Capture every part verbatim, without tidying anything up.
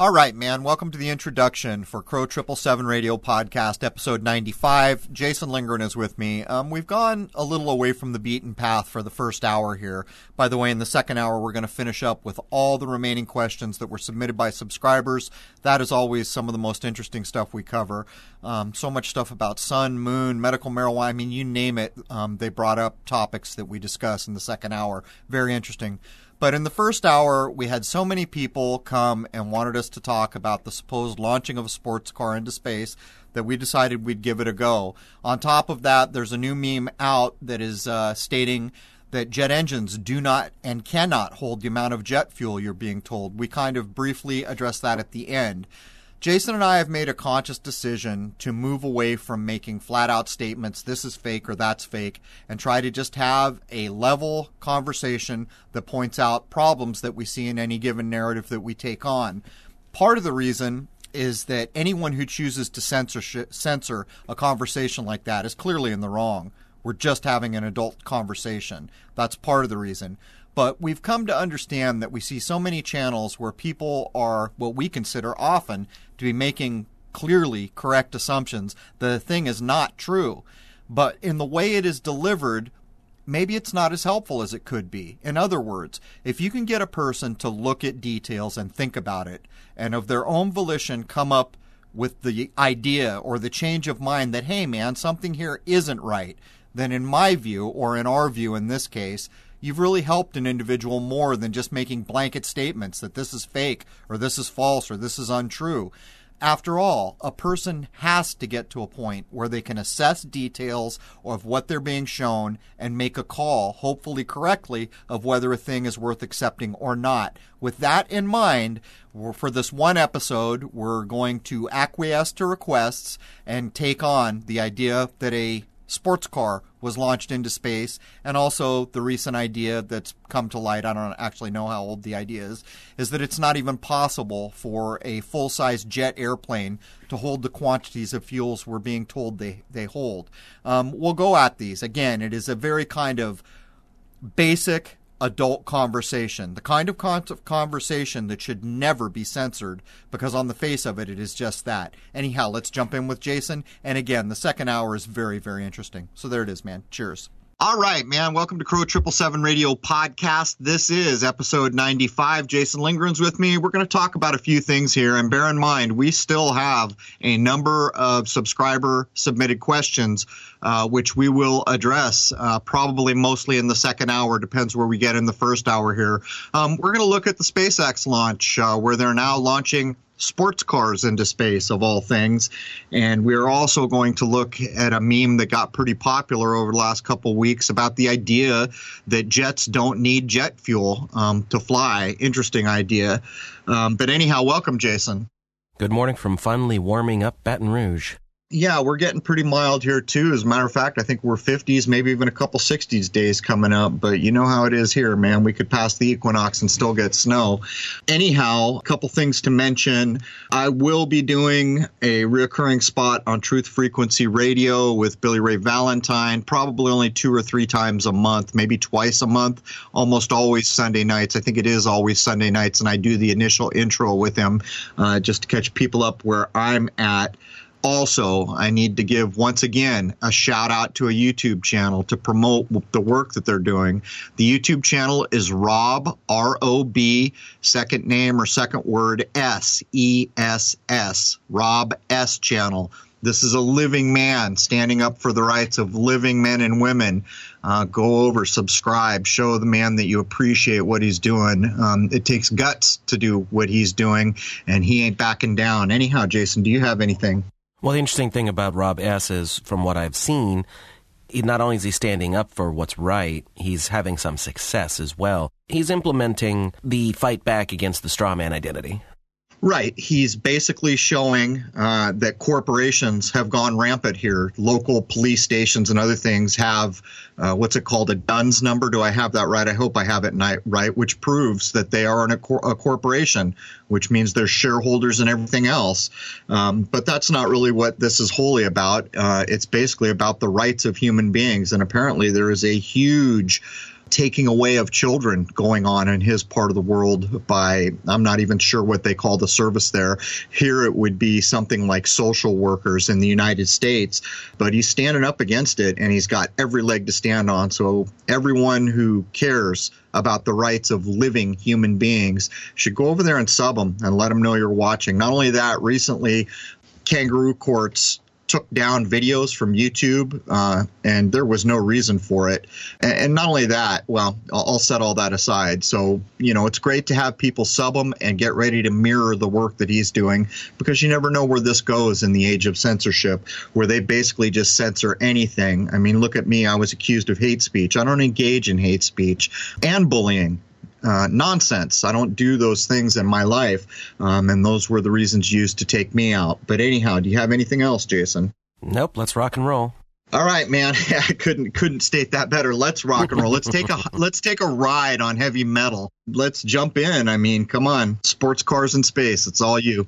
All right, man. Welcome to the introduction for Crow seven seven seven Radio Podcast, episode ninety-five. Jason Lindgren is with me. Um, we've gone a little away from the beaten path for the first hour here. By the way, in the second hour, we're going to finish up with all the remaining questions that were submitted by subscribers. That is always some of the most interesting stuff we cover. Um, so much stuff about sun, moon, medical marijuana. I mean, you name it. Um, they brought up topics that we discuss in the second hour. Very interesting. But in the first hour, we had so many people come and wanted us to talk about the supposed launching of a sports car into space that we decided we'd give it a go. On top of that, there's a new meme out that is uh, stating that jet engines do not and cannot hold the amount of jet fuel you're being told. We kind of briefly address that at the end. Jason and I have made a conscious decision to move away from making flat-out statements, this is fake or that's fake, and try to just have a level conversation that points out problems that we see in any given narrative that we take on. Part of the reason is that anyone who chooses to censor, censor a conversation like that is clearly in the wrong. We're just having an adult conversation. That's part of the reason. But we've come to understand that we see so many channels where people are what we consider often to be making clearly correct assumptions that the thing is not true. But in the way it is delivered, maybe it's not as helpful as it could be. In other words, if you can get a person to look at details and think about it and of their own volition come up with the idea or the change of mind that, hey, man, something here isn't right, then in my view, or in our view in this case, you've really helped an individual more than just making blanket statements that this is fake or this is false or this is untrue. After all, a person has to get to a point where they can assess details of what they're being shown and make a call, hopefully correctly, of whether a thing is worth accepting or not. With that in mind, for this one episode, we're going to acquiesce to requests and take on the idea that a sports car was launched into space, and also the recent idea that's come to light, I don't actually know how old the idea is, is that it's not even possible for a full-size jet airplane to hold the quantities of fuels we're being told they, they hold. Um, we'll go at these. Again, it is a very kind of basic adult conversation, the kind of con- conversation that should never be censored because on the face of it, it is just that. Anyhow, let's jump in with Jason. And again, the second hour is very, very interesting. So there it is, man. Cheers. All right, man. Welcome to Crow seven seven seven Radio Podcast. This is episode ninety-five. Jason Lindgren's with me. We're going to talk about a few things here. And bear in mind, we still have a number of subscriber-submitted questions, uh, which we will address uh, probably mostly in the second hour. Depends where we get in the first hour here. Um, we're going to look at the SpaceX launch, uh, where they're now launching sports cars into space, of all things. And we're also going to look at a meme that got pretty popular over the last couple weeks about the idea that jets don't need jet fuel um, to fly. Interesting idea. Um, but anyhow, welcome, Jason. Good morning from finally warming up Baton Rouge. Yeah, we're getting pretty mild here, too. As a matter of fact, I think we're fifties, maybe even a couple sixties days coming up. But you know how it is here, man. We could pass the equinox and still get snow. Anyhow, a couple things to mention. I will be doing a recurring spot on Truth Frequency Radio with Billy Ray Valentine, probably only two or three times a month, maybe twice a month, almost always Sunday nights. I think it is always Sunday nights. And I do the initial intro with him uh, just to catch people up where I'm at. Also, I need to give, once again, a shout-out to a YouTube channel to promote the work that they're doing. The YouTube channel is Rob, R O B, second name or second word, S E S S, Rob S Channel. This is a living man standing up for the rights of living men and women. Uh, go over, subscribe, show the man that you appreciate what he's doing. Um, it takes guts to do what he's doing, and he ain't backing down. Anyhow, Jason, do you have anything? Well, the interesting thing about Rob S. is, from what I've seen, he, not only is he standing up for what's right, he's having some success as well. He's implementing the fight back against the straw man identity. Right. He's basically showing uh, that corporations have gone rampant here. Local police stations and other things have uh, what's it called? A D U N S number. Do I have that right? I hope I have it right, which proves that they are an, a, cor- a corporation, which means they're shareholders and everything else. Um, but that's not really what this is wholly about. Uh, it's basically about the rights of human beings. And apparently there is a huge taking away of children going on in his part of the world by, I'm not even sure what they call the service there. Here it would be something like social workers in the United States, but he's standing up against it and he's got every leg to stand on. So everyone who cares about the rights of living human beings should go over there and sub them and let them know you're watching. Not only that, recently kangaroo courts took down videos from YouTube, uh, and there was no reason for it. And, and not only that, well, I'll, I'll set all that aside. So, you know, it's great to have people sub him and get ready to mirror the work that he's doing, because you never know where this goes in the age of censorship, where they basically just censor anything. I mean, look at me. I was accused of hate speech. I don't engage in hate speech and bullying. Uh, nonsense. I don't do those things in my life, um, and those were the reasons used to take me out. But anyhow, do you have anything else, Jason? Nope. Let's rock and roll. All right, man. I couldn't couldn't state that better. Let's rock and roll. Let's take a let's take a ride on Heavy Metal. Let's jump in. I mean, come on. Sports cars in space. It's all you.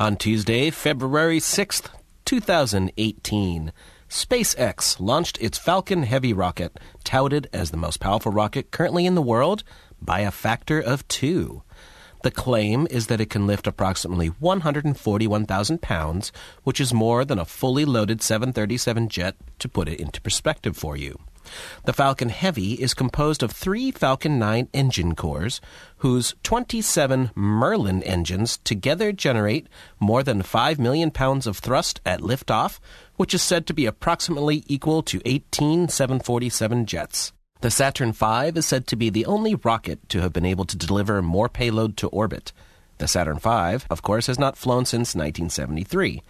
On Tuesday, February sixth, twenty eighteen. SpaceX launched its Falcon Heavy rocket, touted as the most powerful rocket currently in the world by a factor of two. The claim is that it can lift approximately one hundred forty-one thousand pounds, which is more than a fully loaded seven thirty-seven jet, to put it into perspective for you. The Falcon Heavy is composed of three Falcon nine engine cores, whose twenty-seven Merlin engines together generate more than five million pounds of thrust at liftoff, which is said to be approximately equal to eighteen seven forty-seven jets. The Saturn V is said to be the only rocket to have been able to deliver more payload to orbit. The Saturn V, of course, has not flown since nineteen seventy-three.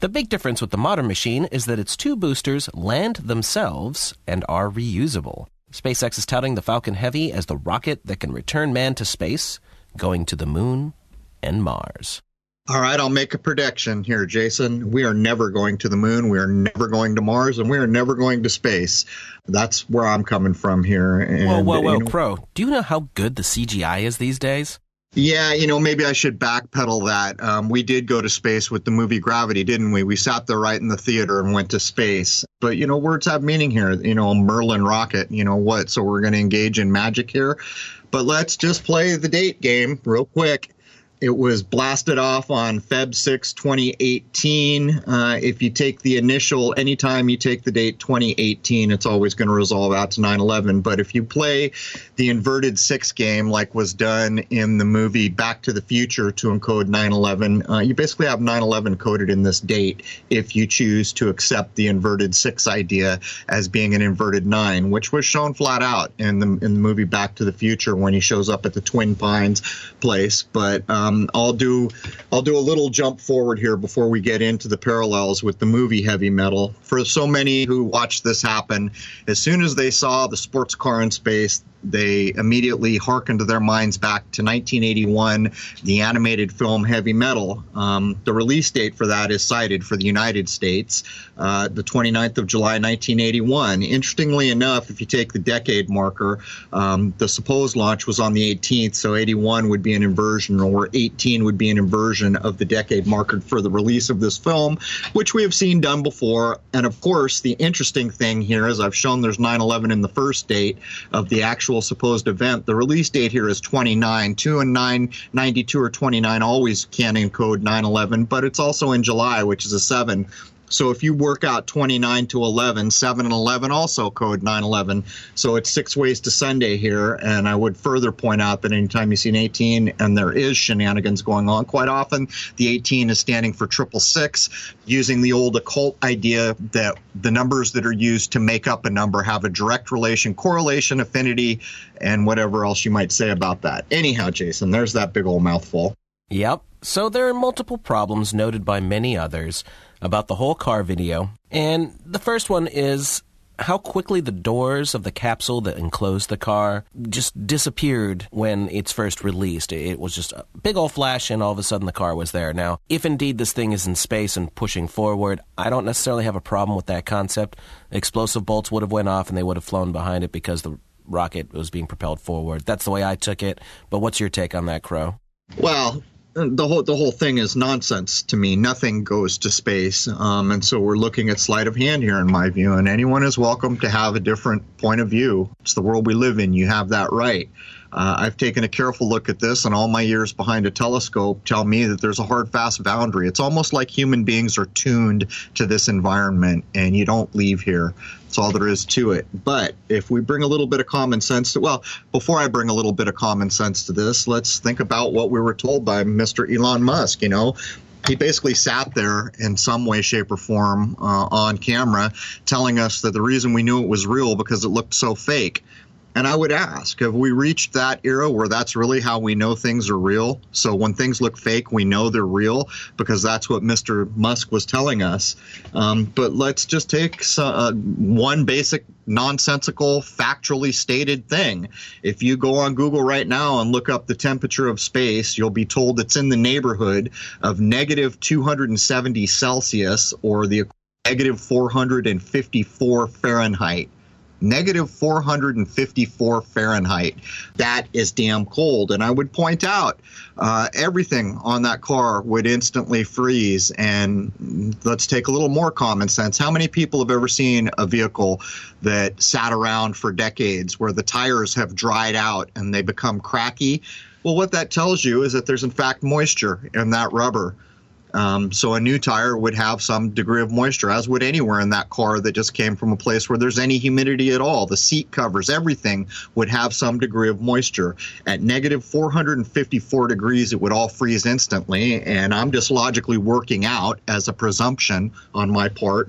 The big difference with the modern machine is that its two boosters land themselves and are reusable. SpaceX is touting the Falcon Heavy as the rocket that can return man to space, going to the moon and Mars. All right, I'll make a prediction here, Jason. We are never going to the moon, we are never going to Mars, and we are never going to space. That's where I'm coming from here. And, whoa, whoa, whoa, you know, Crow, do you know how good the C G I is these days? Yeah, you know, maybe I should backpedal that. Um, we did go to space with the movie Gravity, didn't we? We sat there right in the theater and went to space. But, you know, words have meaning here. You know, a Merlin rocket, you know what? So we're going to engage in magic here. But let's just play the date game real quick. It was blasted off on February sixth, twenty eighteen. Uh, if you take the initial, anytime you take the date twenty eighteen, it's always going to resolve out to nine eleven. But if you play the inverted six game, like was done in the movie Back to the Future to encode nine eleven, uh, you basically have nine eleven coded in this date if you choose to accept the inverted six idea as being an inverted nine, which was shown flat out in the, in the movie Back to the Future when he shows up at the Twin Pines place. But um, Um, I'll do I'll do a little jump forward here before we get into the parallels with the movie Heavy Metal. For so many who watched this happen, as soon as they saw the sports car in space, they immediately hearkened their minds back to nineteen eighty-one, the animated film Heavy Metal. Um, the release date for that is cited for the United States, uh, the twenty-ninth of July, nineteen eighty-one. Interestingly enough, if you take the decade marker, um, the supposed launch was on the eighteenth, so eighty-one would be an inversion, or eighteen would be an inversion of the decade marker for the release of this film, which we have seen done before. And of course, the interesting thing here is I've shown there's nine eleven in the first date of the actual supposed event. The release date here is twenty-nine. two and nine, ninety-two or twenty-nine always can encode nine eleven, but it's also in July, which is a seven. So if you work out twenty-nine to eleven, seven and eleven also code nine eleven. So it's six ways to Sunday here. And I would further point out that anytime you see an eighteen, and there is shenanigans going on quite often, the eighteen is standing for triple six, using the old occult idea that the numbers that are used to make up a number have a direct relation, correlation, affinity, and whatever else you might say about that. Anyhow, Jason, there's that big old mouthful. Yep. So there are multiple problems noted by many others about the whole car video. And the first one is how quickly the doors of the capsule that enclosed the car just disappeared when it's first released. It was just a big old flash, and all of a sudden the car was there. Now, if indeed this thing is in space and pushing forward, I don't necessarily have a problem with that concept. Explosive bolts would have went off and they would have flown behind it because the rocket was being propelled forward. That's the way I took it. But what's your take on that, Crow? Well, the whole the whole thing is nonsense to me. Nothing goes to space, um, and so we're looking at sleight of hand here, in my view. And anyone is welcome to have a different point of view. It's the world we live in. You have that right. Uh, I've taken a careful look at this, and all my years behind a telescope tell me that there's a hard, fast boundary. It's almost like human beings are tuned to this environment, and you don't leave here. That's all there is to it. But if we bring a little bit of common sense to, well, before I bring a little bit of common sense to this, let's think about what we were told by Mister Elon Musk, you know. He basically sat there in some way, shape, or form uh, on camera telling us that the reason we knew it was real because it looked so fake. And I would ask, have we reached that era where that's really how we know things are real? So when things look fake, we know they're real because that's what Mister Musk was telling us. Um, but let's just take uh, one basic nonsensical, factually stated thing. If you go on Google right now and look up the temperature of space, you'll be told it's in the neighborhood of negative two hundred seventy Celsius or the negative four hundred fifty-four Fahrenheit. Negative four hundred fifty-four Fahrenheit. That is damn cold. And I would point out uh, everything on that car would instantly freeze. And let's take a little more common sense. How many people have ever seen a vehicle that sat around for decades where the tires have dried out and they become cracky? Well, what that tells you is that there's, in fact, moisture in that rubber. Um, so a new tire would have some degree of moisture, as would anywhere in that car that just came from a place where there's any humidity at all. The seat covers, everything would have some degree of moisture. At negative four hundred fifty-four degrees, it would all freeze instantly. And I'm just logically working out as a presumption on my part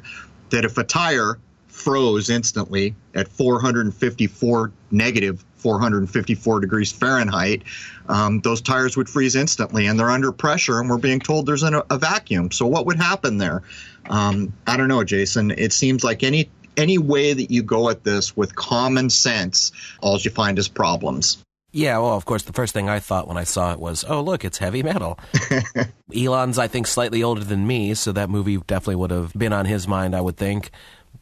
that if a tire froze instantly at four hundred fifty-four negative four hundred fifty-four degrees Fahrenheit, um, those tires would freeze instantly, and they're under pressure, and we're being told there's an, a vacuum. So what would happen there? Um, I don't know, Jason. It seems like any any way that you go at this with common sense, all you find is problems. Yeah, well, of course, the first thing I thought when I saw it was, oh, look, it's Heavy Metal. Elon's, I think, slightly older than me, so that movie definitely would have been on his mind, I would think.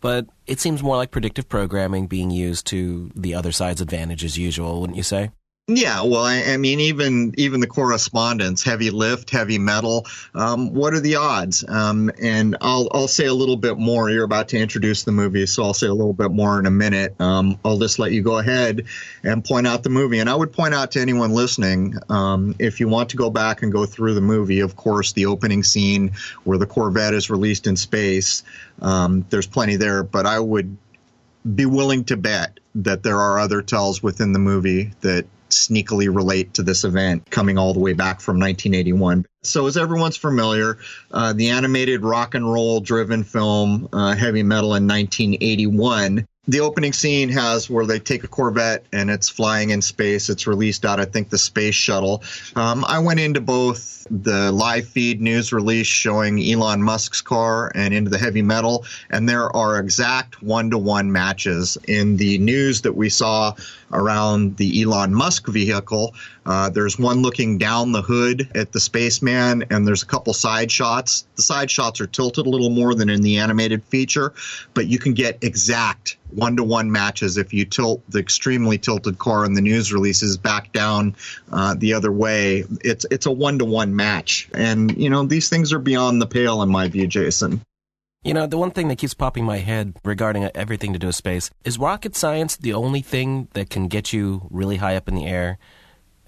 But it seems more like predictive programming being used to the other side's advantage as usual, wouldn't you say? Yeah, well, I, I mean, even even the correspondence, heavy lift, heavy metal, um, what are the odds? Um, and I'll I'll say a little bit more. You're about to introduce the movie, so I'll say a little bit more in a minute. Um, I'll just let you go ahead and point out the movie. And I would point out to anyone listening, um, if you want to go back and go through the movie, of course, the opening scene where the Corvette is released in space, um, there's plenty there, but I would be willing to bet that there are other tells within the movie that sneakily relate to this event coming all the way back from nineteen eighty-one. So as everyone's familiar, uh, the animated rock and roll driven film uh, Heavy Metal in nineteen eighty-one, the opening scene has where they take a Corvette and it's flying in space. It's released out, I think, the space shuttle. Um, I went into both the live feed news release showing Elon Musk's car and into the Heavy Metal, and there are exact one-to-one matches. In the news that we saw around the Elon Musk vehicle, uh, there's one looking down the hood at the spaceman, and there's a couple side shots. The side shots are tilted a little more than in the animated feature, but you can get exact one-to-one matches if you tilt the extremely tilted car in the news releases back down uh, the other way. It's it's a one-to-one match. And, you know, these things are beyond the pale in my view, Jason. You know, the one thing that keeps popping my head regarding everything to do with space is rocket science the only thing that can get you really high up in the air,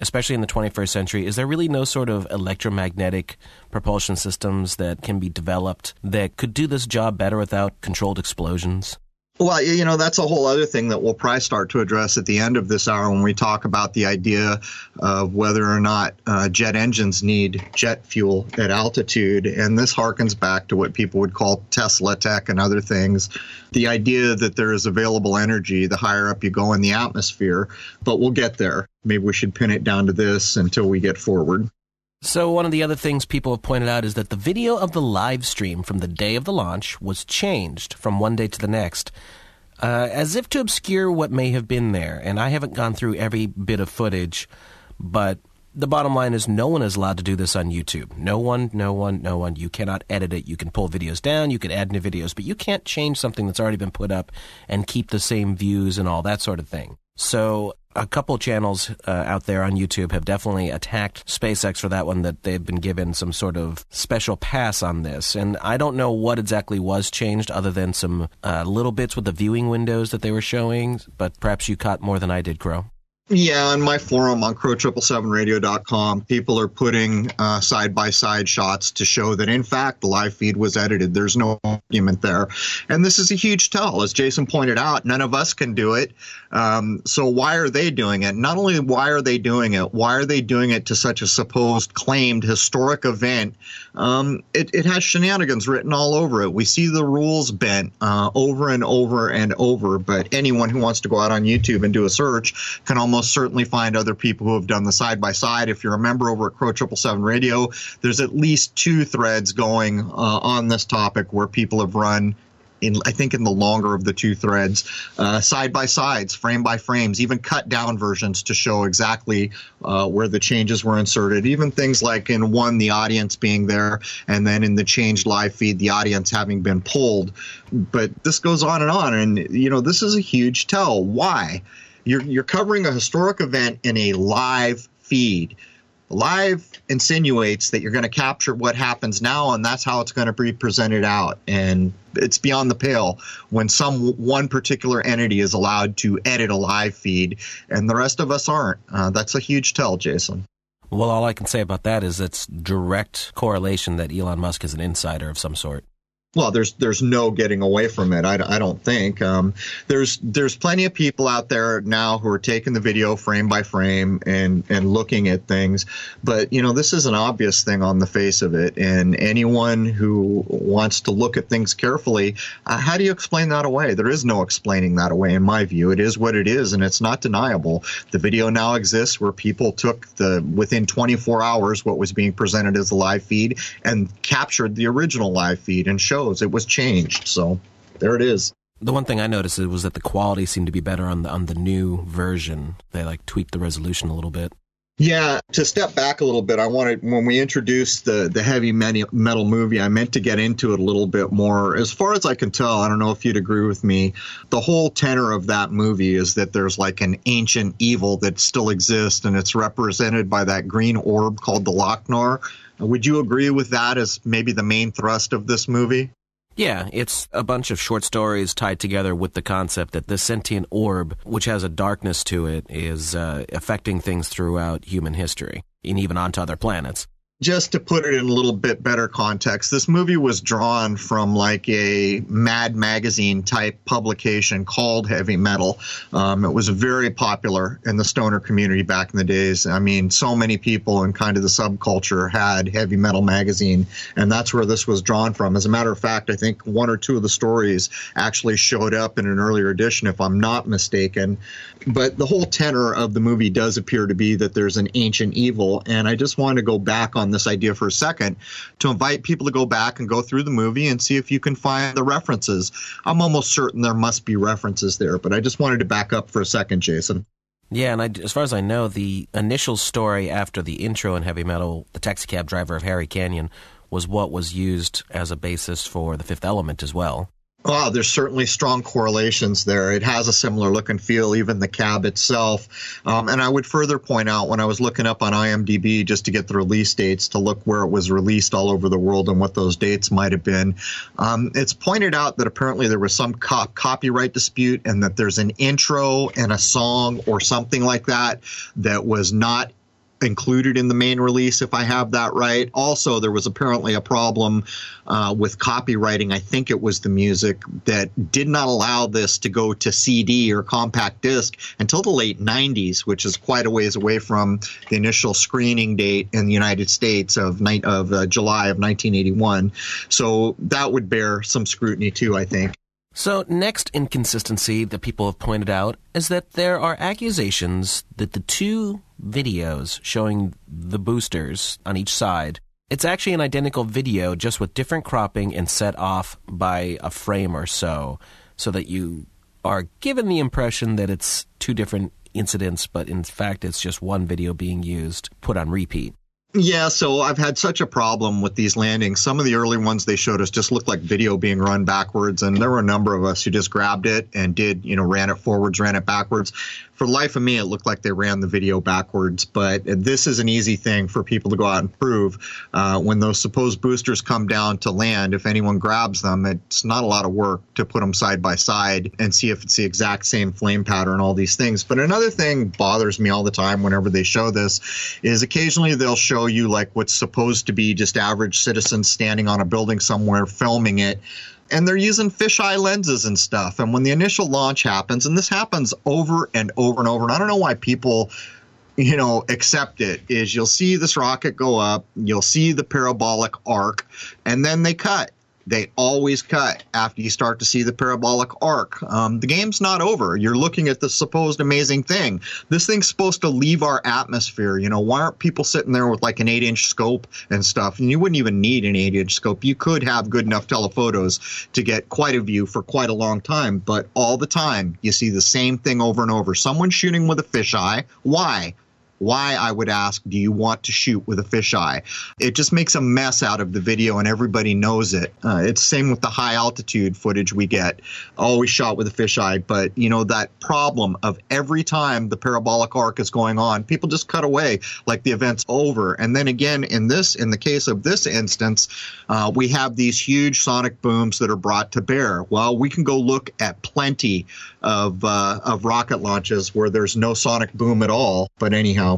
especially in the twenty-first century? Is there really no sort of electromagnetic propulsion systems that can be developed that could do this job better without controlled explosions? Well, you know, that's a whole other thing that we'll probably start to address at the end of this hour when we talk about the idea of whether or not uh, jet engines need jet fuel at altitude. And this harkens back to what people would call Tesla tech and other things. The idea that there is available energy the higher up you go in the atmosphere. But we'll get there. Maybe we should pin it down to this until we get forward. So one of the other things people have pointed out is that the video of the live stream from the day of the launch was changed from one day to the next, uh, as if to obscure what may have been there. And I haven't gone through every bit of footage, but the bottom line is no one is allowed to do this on YouTube. No one, no one, no one. You cannot edit it. You can pull videos down. You can add new videos, but you can't change something that's already been put up and keep the same views and all that sort of thing. So a couple channels uh, out there on YouTube have definitely attacked SpaceX for that one, that they've been given some sort of special pass on this. And I don't know what exactly was changed other than some uh, little bits with the viewing windows that they were showing, but perhaps you caught more than I did, Crow. Yeah, on my forum on crow seven seven seven radio dot com, people are putting uh, side-by-side shots to show that, in fact, the live feed was edited. There's no argument there. And this is a huge tell. As Jason pointed out, none of us can do it. Um, so why are they doing it? Not only why are they doing it, why are they doing it to such a supposed claimed historic event? Um, it, it has shenanigans written all over it. We see the rules bent uh, over and over and over. But anyone who wants to go out on YouTube and do a search can almost certainly find other people who have done the side-by-side. If you're a member over at Crow seven seven seven Radio, there's at least two threads going uh, on this topic where people have run, in, I think in the longer of the two threads, uh, side-by-sides, frame-by-frames, even cut-down versions to show exactly uh, where the changes were inserted. Even things like in one, the audience being there, and then in the changed live feed, the audience having been pulled. But this goes on and on, and you know, this is a huge tell. Why? You're, you're covering a historic event in a live feed. Live insinuates that you're going to capture what happens now, and that's how it's going to be presented out. And it's beyond the pale when some one particular entity is allowed to edit a live feed, and the rest of us aren't. Uh, that's a huge tell, Jason. Well, all I can say about that is it's direct correlation that Elon Musk is an insider of some sort. Well, there's there's no getting away from it, I, I don't think. Um, there's there's plenty of people out there now who are taking the video frame by frame and, and looking at things. But, you know, this is an obvious thing on the face of it. And anyone who wants to look at things carefully, uh, how do you explain that away? There is no explaining that away, in my view. It is what it is, and it's not deniable. The video now exists where people took the within twenty-four hours what was being presented as the live feed and captured the original live feed and showed. It was changed, so there it is. The one thing I noticed was that the quality seemed to be better on the on the new version. They like tweaked the resolution a little bit. Yeah, to step back a little bit, I wanted, when we introduced the, the heavy metal movie, I meant to get into it a little bit more. As far as I can tell, I don't know if you'd agree with me, the whole tenor of that movie is that there's like an ancient evil that still exists, and it's represented by that green orb called the Loc-Nar. Would you agree with that as maybe the main thrust of this movie? Yeah, it's a bunch of short stories tied together with the concept that this sentient orb, which has a darkness to it, is uh, affecting things throughout human history and even onto other planets. Just to put it in a little bit better context, this movie was drawn from like a Mad Magazine type publication called Heavy Metal. Um, it was very popular in the stoner community back in the days. I mean, so many people in kind of the subculture had Heavy Metal magazine, and that's where this was drawn from. As a matter of fact, I think one or two of the stories actually showed up in an earlier edition, if I'm not mistaken. But the whole tenor of the movie does appear to be that there's an ancient evil, and I just want to go back on this idea for a second to invite people to go back and go through the movie and see if you can find the references. I'm almost certain there must be references there, but I just wanted to back up for a second, Jason. Yeah, and I, as far as I know, the initial story after the intro in Heavy Metal, the taxicab driver of Harry Canyon, was what was used as a basis for The Fifth Element as well. Wow, there's certainly strong correlations there. It has a similar look and feel, even the cab itself. Um, and I would further point out, when I was looking up on I M D B just to get the release dates, to look where it was released all over the world and what those dates might have been, um, it's pointed out that apparently there was some co- copyright dispute, and that there's an intro and a song or something like that that was not included in the main release, if I have that right. Also, there was apparently a problem uh, with copywriting. I think it was the music that did not allow this to go to C D or compact disc until the late nineties, which is quite a ways away from the initial screening date in the United States of, ni- of uh, July of nineteen eighty-one. So that would bear some scrutiny too, I think. So next inconsistency that people have pointed out is that there are accusations that the two videos showing the boosters on each side, it's actually an identical video just with different cropping and set off by a frame or so, so that you are given the impression that it's two different incidents, but in fact it's just one video being used, put on repeat. Yeah, so I've had such a problem with these landings. Some of the early ones they showed us just looked like video being run backwards, and there were a number of us who just grabbed it and did, you know, ran it forwards, ran it backwards. for the life of me, it looked like they ran the video backwards. But this is an easy thing for people to go out and prove. Uh, when those supposed boosters come down to land, if anyone grabs them, it's not a lot of work to put them side by side and see if it's the exact same flame pattern, all these things. But another thing bothers me all the time whenever they show this is occasionally they'll show you like what's supposed to be just average citizens standing on a building somewhere filming it. And they're using fisheye lenses and stuff. And when the initial launch happens, and this happens over and over and over, and I don't know why people, you know, accept it, is you'll see this rocket go up, you'll see the parabolic arc, and then they cut. They always cut after you start to see the parabolic arc. Um, the game's not over. You're looking at the supposed amazing thing. This thing's supposed to leave our atmosphere. You know, why aren't people sitting there with like an eight inch scope and stuff? And you wouldn't even need an eight inch scope. You could have good enough telephotos to get quite a view for quite a long time. But all the time, you see the same thing over and over. Someone shooting with a fisheye. Why? Why, I would ask, do you want to shoot with a fisheye? It just makes a mess out of the video, and everybody knows it. Uh, it's the same with the high-altitude footage we get. Always shot with a fisheye, but, you know, that problem of every time the parabolic arc is going on, people just cut away like the event's over. And then again, in this, in the case of this instance, uh, we have these huge sonic booms that are brought to bear. Well, we can go look at plenty of, uh, of rocket launches where there's no sonic boom at all, but anyhow,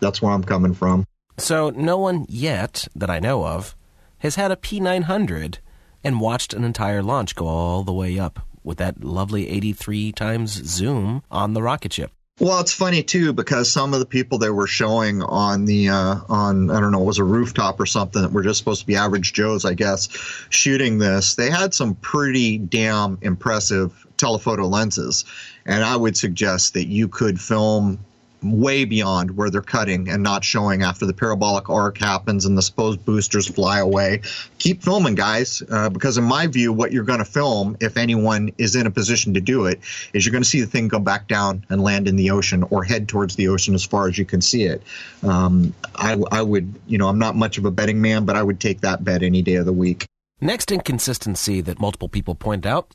that's where I'm coming from. So no one yet, that I know of, has had a P nine hundred and watched an entire launch go all the way up with that lovely eighty-three times zoom on the rocket ship. Well, it's funny, too, because some of the people they were showing on the uh, on, I don't know, it was a rooftop or something that were just supposed to be average Joes, I guess, shooting this. They had some pretty damn impressive telephoto lenses. And I would suggest that you could film way beyond where they're cutting and not showing after the parabolic arc happens and the supposed boosters fly away. Keep filming, guys, uh, because in my view, what you're going to film, if anyone is in a position to do it, is you're going to see the thing go back down and land in the ocean or head towards the ocean as far as you can see it. Um, I, I would, you know, I'm not much of a betting man, but I would take that bet any day of the week. Next inconsistency that multiple people point out,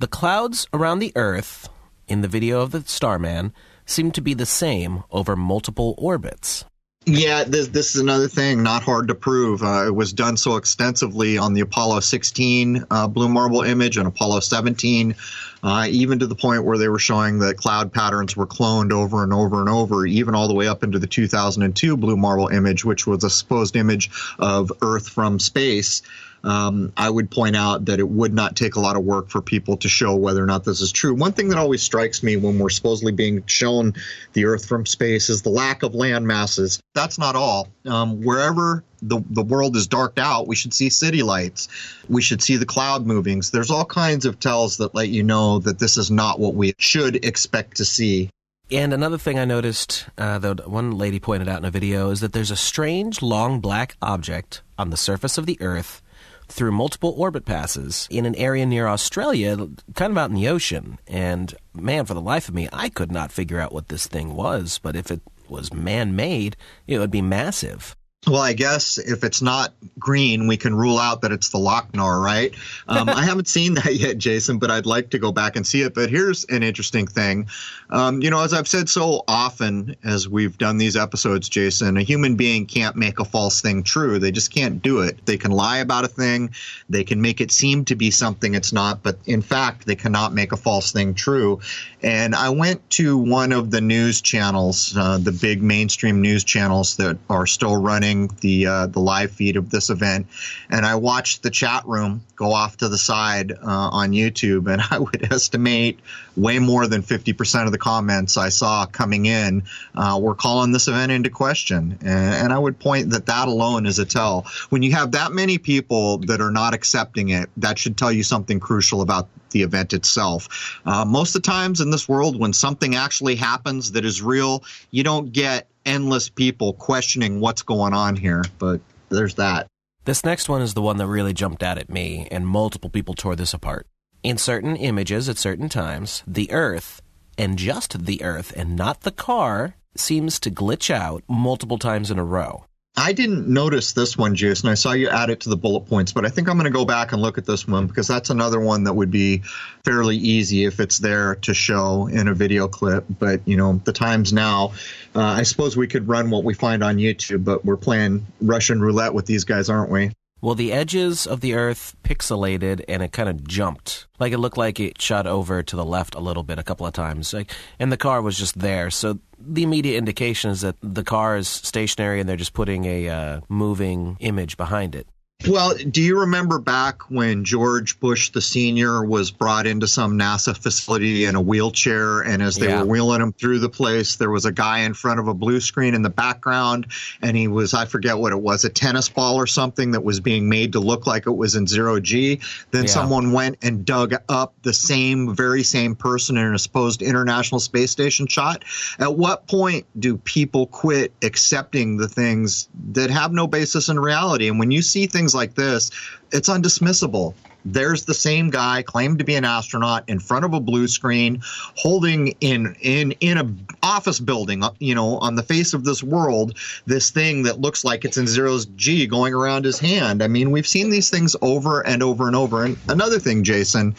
the clouds around the Earth in the video of the Starman seem to be the same over multiple orbits. Yeah, this this is another thing, not hard to prove. Uh, it was done so extensively on the Apollo sixteen uh, Blue Marble image and Apollo seventeen, uh, even to the point where they were showing that cloud patterns were cloned over and over and over, even all the way up into the two thousand two Blue Marble image, which was a supposed image of Earth from space. Um, I would point out that it would not take a lot of work for people to show whether or not this is true. One thing that always strikes me when we're supposedly being shown the Earth from space is the lack of land masses. That's not all. Um, wherever the, the world is darked out, we should see city lights. We should see the cloud movings. There's all kinds of tells that let you know that this is not what we should expect to see. And another thing I noticed, uh, that one lady pointed out in a video, is that there's a strange long black object on the surface of the Earth through multiple orbit passes in an area near Australia, kind of out in the ocean. And, man, for the life of me, I could not figure out what this thing was. But if it was man-made, it would be massive. Well, I guess if it's not green, we can rule out that it's the Loc-Nar, right? Um, I haven't seen that yet, Jason, but I'd like to go back and see it. But here's an interesting thing. Um, you know, as I've said so often as we've done these episodes, Jason, a human being can't make a false thing true. They just can't do it. They can lie about a thing. They can make it seem to be something it's not. But in fact, they cannot make a false thing true. And I went to one of the news channels, uh, the big mainstream news channels that are still running the uh, the live feed of this event, and I watched the chat room go off to the side uh, on YouTube, and I would estimate way more than fifty percent of the comments I saw coming in uh, were calling this event into question, and, and I would point that that alone is a tell. When you have that many people that are not accepting it, that should tell you something crucial about the event itself. Uh, most of the times in this world, when something actually happens that is real, you don't get endless people questioning what's going on here, but there's that. This next one is the one that really jumped out at me, and multiple people tore this apart. In certain images at certain times, the Earth, and just the Earth, and not the car, seems to glitch out multiple times in a row. I didn't notice this one, Juice, and I saw you add it to the bullet points, but I think I'm going to go back and look at this one because that's another one that would be fairly easy if it's there to show in a video clip. But, you know, the time's now. Uh, I suppose we could run what we find on YouTube, but we're playing Russian roulette with these guys, aren't we? Well, the edges of the Earth pixelated, and it kind of jumped. Like, it looked like it shot over to the left a little bit a couple of times. Like, and the car was just there. So the immediate indication is that the car is stationary, and they're just putting a uh, moving image behind it. Well, do you remember back when George Bush the senior was brought into some NASA facility in a wheelchair, and as they yeah. were wheeling him through the place, there was a guy in front of a blue screen in the background, and he was, I forget what it was, a tennis ball or something that was being made to look like it was in zero G. Then yeah. someone went and dug up the same, very same person in a supposed International Space Station shot. At what point do people quit accepting the things that have no basis in reality? And when you see things like this, it's undismissible. There's the same guy claimed to be an astronaut in front of a blue screen, holding in in in a office building, you know, on the face of this world, this thing that looks like it's in zeros G going around his hand. I mean, we've seen these things over and over and over. And another thing, Jason,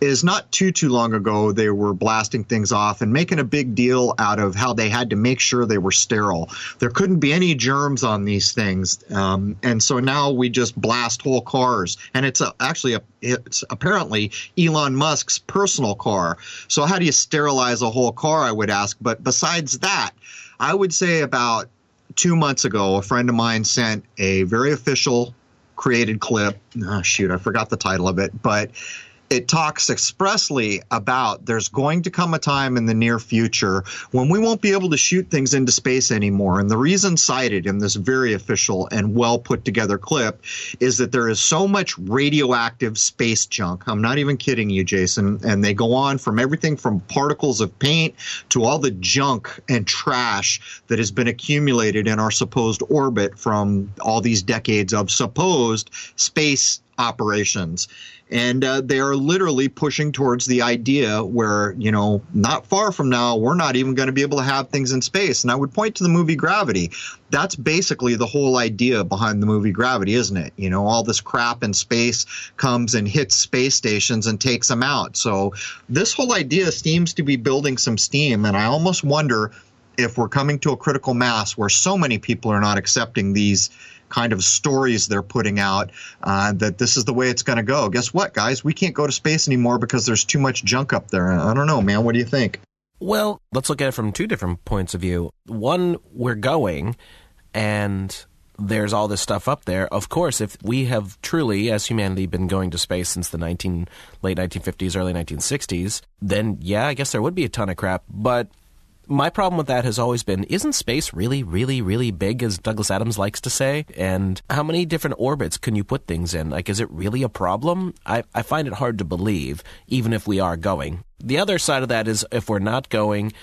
is not too, too long ago, they were blasting things off and making a big deal out of how they had to make sure they were sterile. There couldn't be any germs on these things. Um, and so now we just blast whole cars. And it's a, actually, a, it's apparently Elon Musk's personal car. So how do you sterilize a whole car, I would ask. But besides that, I would say about two months ago, a friend of mine sent a very official created clip. Oh, shoot, I forgot the title of it. But it talks expressly about there's going to come a time in the near future when we won't be able to shoot things into space anymore. And the reason cited in this very official and well put together clip is that there is so much radioactive space junk. I'm not even kidding you, Jason. And they go on from everything from particles of paint to all the junk and trash that has been accumulated in our supposed orbit from all these decades of supposed space operations. And uh, they are literally pushing towards the idea where, you know, not far from now, we're not even going to be able to have things in space. And I would point to the movie Gravity. That's basically the whole idea behind the movie Gravity, isn't it? You know, all this crap in space comes and hits space stations and takes them out. So this whole idea seems to be building some steam. And I almost wonder if we're coming to a critical mass where so many people are not accepting these kind of stories they're putting out, uh, that this is the way it's going to go. Guess what, guys? We can't go to space anymore because there's too much junk up there. I don't know, man. What do you think? Well, let's look at it from two different points of view. One, we're going, and there's all this stuff up there. Of course, if we have truly, as humanity, been going to space since the nineteen late nineteen fifties, early nineteen sixties, then, yeah, I guess there would be a ton of crap, but my problem with that has always been, isn't space really, really, really big, as Douglas Adams likes to say? And how many different orbits can you put things in? Like, is it really a problem? I, I find it hard to believe, even if we are going. The other side of that is, if we're not going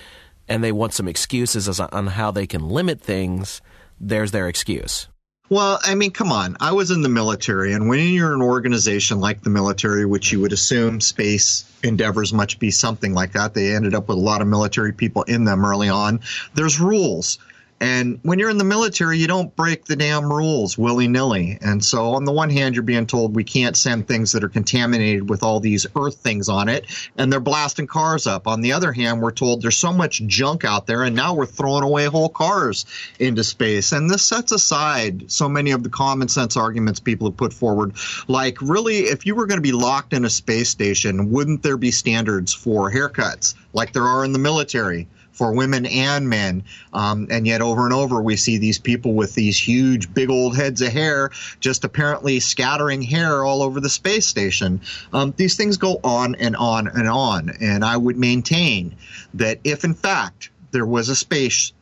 and they want some excuses as on how they can limit things, there's their excuse. Well, I mean, come on. I was in the military, and when you're an organization like the military, which you would assume space endeavors must be something like that, they ended up with a lot of military people in them early on. There's rules. And when you're in the military, you don't break the damn rules willy-nilly. And so on the one hand, you're being told we can't send things that are contaminated with all these Earth things on it, and they're blasting cars up. On the other hand, we're told there's so much junk out there, and now we're throwing away whole cars into space. And this sets aside so many of the common sense arguments people have put forward. Like, really, if you were going to be locked in a space station, wouldn't there be standards for haircuts like there are in the military? For women and men. Um, and yet over and over we see these people with these huge big old heads of hair just apparently scattering hair all over the space station. Um, these things go on and on and on. And I would maintain that if in fact there was a space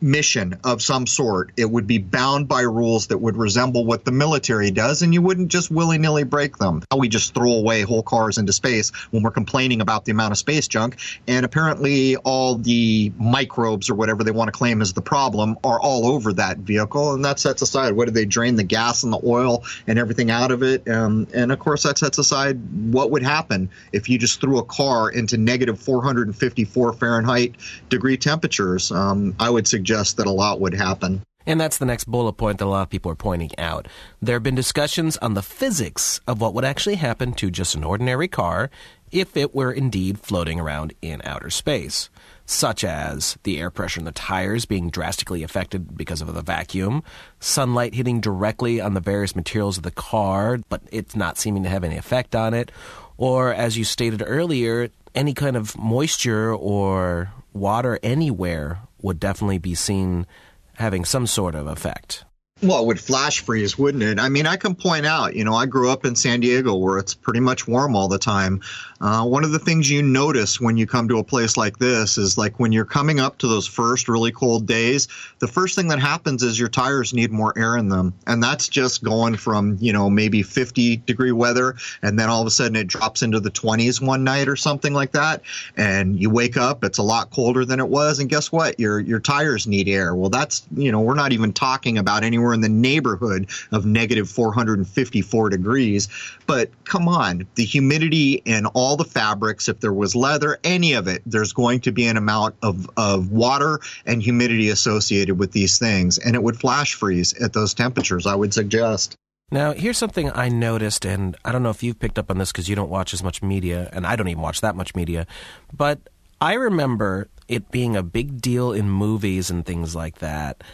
mission of some sort, it would be bound by rules that would resemble what the military does, and you wouldn't just willy-nilly break them. We just throw away whole cars into space when we're complaining about the amount of space junk, and apparently all the microbes or whatever they want to claim is the problem are all over that vehicle, and that sets aside whether they drain the gas and the oil and everything out of it, um, and of course that sets aside what would happen if you just threw a car into negative four hundred fifty-four Fahrenheit degree temperatures. Um, I would suggest just that a lot would happen. And that's the next bullet point that a lot of people are pointing out. There have been discussions on the physics of what would actually happen to just an ordinary car if it were indeed floating around in outer space, such as the air pressure in the tires being drastically affected because of the vacuum, sunlight hitting directly on the various materials of the car, but it's not seeming to have any effect on it, or, as you stated earlier, any kind of moisture or water anywhere would definitely be seen having some sort of effect. Well, it would flash freeze, wouldn't it? I mean, I can point out, you know, I grew up in San Diego where it's pretty much warm all the time. Uh, one of the things you notice when you come to a place like this is, like, when you're coming up to those first really cold days, the first thing that happens is your tires need more air in them. And that's just going from, you know, maybe fifty degree weather. And then all of a sudden it drops into the twenties one night or something like that. And you wake up, it's a lot colder than it was. And guess what? Your, your tires need air. Well, that's, you know, we're not even talking about anywhere in the neighborhood of negative four hundred fifty-four degrees. But come on, the humidity in all the fabrics, if there was leather, any of it, there's going to be an amount of, of water and humidity associated with these things. And it would flash freeze at those temperatures, I would suggest. Now, here's something I noticed, and I don't know if you've picked up on this because you don't watch as much media, and I don't even watch that much media, but I remember it being a big deal in movies and things like that,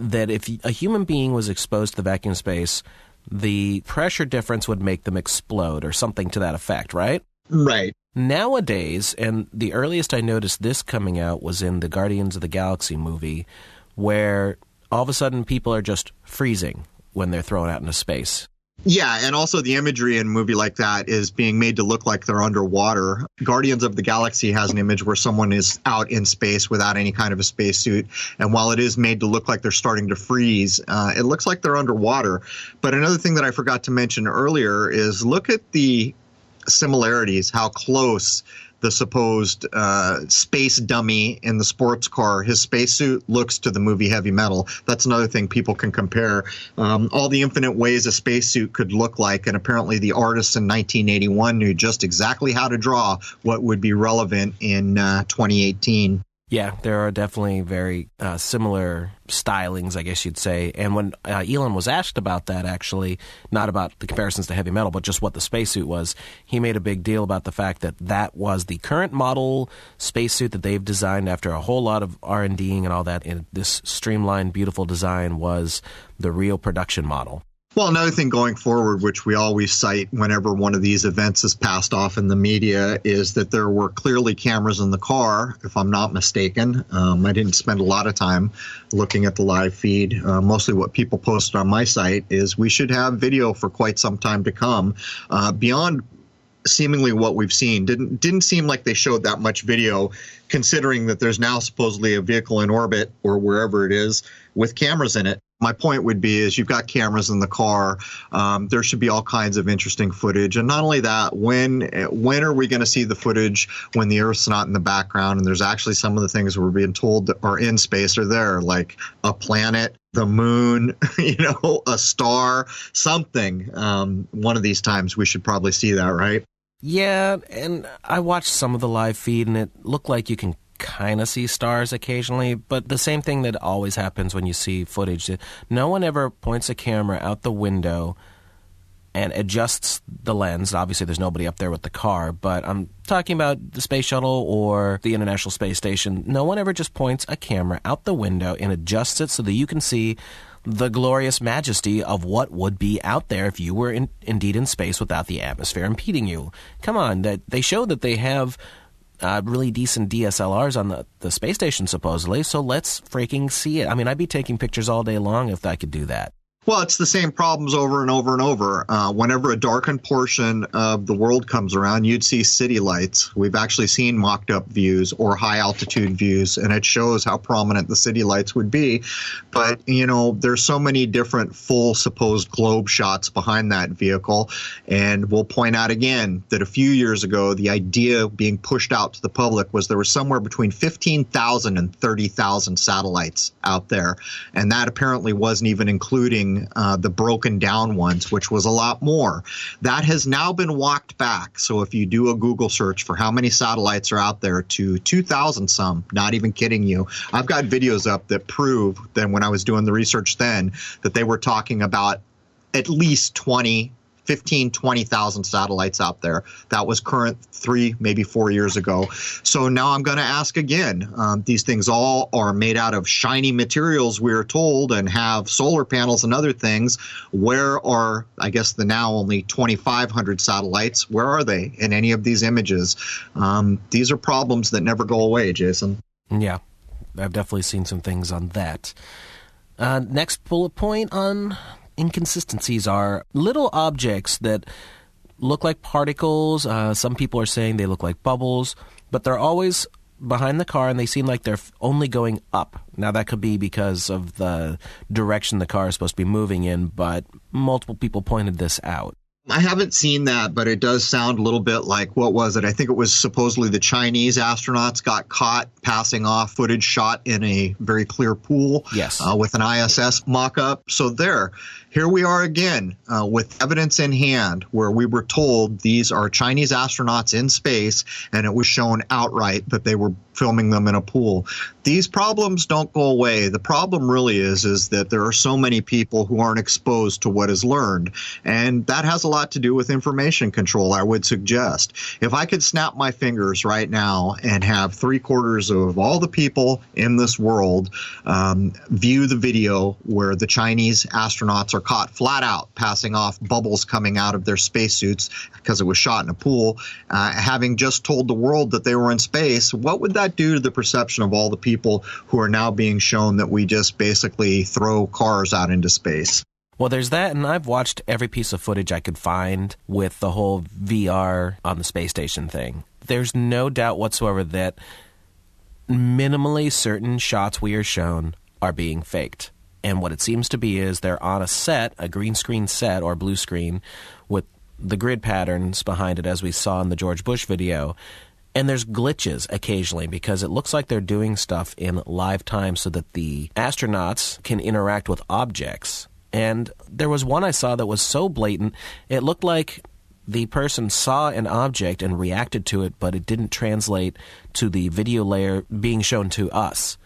that if a human being was exposed to the vacuum space, the pressure difference would make them explode or something to that effect, right? Right. Nowadays, and the earliest I noticed this coming out was in the Guardians of the Galaxy movie, where all of a sudden people are just freezing when they're thrown out into space. Yeah, and also the imagery in a movie like that is being made to look like they're underwater. Guardians of the Galaxy has an image where someone is out in space without any kind of a spacesuit, and while it is made to look like they're starting to freeze, uh, it looks like they're underwater. But another thing that I forgot to mention earlier is look at the similarities, how close the supposed uh, space dummy in the sports car, his spacesuit, looks to the movie Heavy Metal. That's another thing people can compare. Um, all the infinite ways a spacesuit could look like, and apparently the artists in nineteen eighty-one knew just exactly how to draw what would be relevant in uh, twenty eighteen. Yeah, there are definitely very uh, similar stylings, I guess you'd say. And when uh, Elon was asked about that, actually, not about the comparisons to Heavy Metal, but just what the spacesuit was, he made a big deal about the fact that that was the current model spacesuit that they've designed after a whole lot of R and D-ing and all that. And this streamlined, beautiful design was the real production model. Well, another thing going forward, which we always cite whenever one of these events is passed off in the media, is that there were clearly cameras in the car, if I'm not mistaken. Um, I didn't spend a lot of time looking at the live feed. Uh, mostly what people posted on my site is we should have video for quite some time to come uh, beyond seemingly what we've seen. Didn't didn't seem like they showed that much video, considering that there's now supposedly a vehicle in orbit or wherever it is with cameras in it. My point would be is you've got cameras in the car. Um, there should be all kinds of interesting footage. And not only that, when when are we going to see the footage when the Earth's not in the background and there's actually some of the things we're being told that are in space are there, like a planet, the moon, you know, a star, something. Um, one of these times we should probably see that, right? Yeah, and I watched some of the live feed and it looked like you can kind of see stars occasionally, but the same thing that always happens when you see footage. No one ever points a camera out the window and adjusts the lens. Obviously, there's nobody up there with the car, but I'm talking about the space shuttle or the International Space Station. No one ever just points a camera out the window and adjusts it so that you can see the glorious majesty of what would be out there if you were in, indeed in space without the atmosphere impeding you. Come on, that they show that they have Uh, really decent D S L Rs on the, the space station, supposedly, so let's freaking see it. I mean, I'd be taking pictures all day long if I could do that. Well, it's the same problems over and over and over. Uh, whenever a darkened portion of the world comes around, you'd see city lights. We've actually seen mocked-up views or high-altitude views, and it shows how prominent the city lights would be. But, you know, there's so many different full supposed globe shots behind that vehicle. And we'll point out again that a few years ago, the idea being pushed out to the public was there was somewhere between fifteen thousand and thirty thousand satellites out there. And that apparently wasn't even including using uh, the broken down ones, which was a lot more. That has now been walked back. So if you do a Google search for how many satellites are out there, to two thousand some, not even kidding you. I've got videos up that prove that when I was doing the research then, that they were talking about at least twenty, fifteen, twenty thousand satellites out there. That was current three, maybe four years ago. So now I'm going to ask again. Um, these things all are made out of shiny materials, we are told, and have solar panels and other things. Where are, I guess, the now only twenty-five hundred satellites? Where are they in any of these images? Um, these are problems that never go away, Jason. Yeah, I've definitely seen some things on that. Uh, next bullet point on inconsistencies are little objects that look like particles. Uh, some people are saying they look like bubbles, but they're always behind the car and they seem like they're only going up. Now, that could be because of the direction the car is supposed to be moving in, but multiple people pointed this out. I haven't seen that, but it does sound a little bit like, what was it? I think it was supposedly the Chinese astronauts got caught passing off footage shot in a very clear pool. Yes. Uh, with an I S S mock-up. So there, here we are again uh, with evidence in hand where we were told these are Chinese astronauts in space, and it was shown outright that they were filming them in a pool. These problems don't go away. The problem really is, is that there are so many people who aren't exposed to what is learned, and that has a lot to do with information control, I would suggest. If I could snap my fingers right now and have three quarters of all the people in this world um, view the video where the Chinese astronauts are caught flat out passing off bubbles coming out of their spacesuits because it was shot in a pool, uh, having just told the world that they were in space, what would that do to the perception of all the people who are now being shown that we just basically throw cars out into space? Well, there's that, and I've watched every piece of footage I could find with the whole V R on the space station thing. There's no doubt whatsoever that minimally certain shots we are shown are being faked. And what it seems to be is they're on a set, a green screen set or blue screen, with the grid patterns behind it, as we saw in the George Bush video. And there's glitches occasionally because it looks like they're doing stuff in live time so that the astronauts can interact with objects. And there was one I saw that was so blatant, it looked like the person saw an object and reacted to it, but it didn't translate to the video layer being shown to us.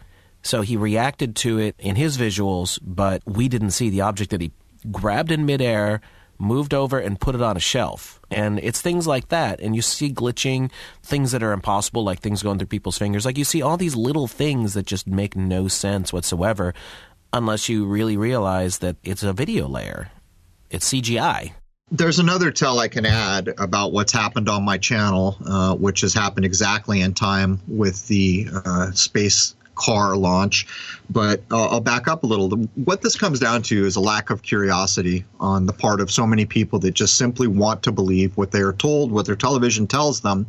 So he reacted to it in his visuals, but we didn't see the object that he grabbed in midair, moved over, and put it on a shelf. And it's things like that. And you see glitching, things that are impossible, like things going through people's fingers. Like, you see all these little things that just make no sense whatsoever, unless you really realize that it's a video layer. It's C G I. There's another tell I can add about what's happened on my channel, uh, which has happened exactly in time with the uh, space car launch. But uh, I'll back up a little. The, what this comes down to is a lack of curiosity on the part of so many people that just simply want to believe what they are told, what their television tells them.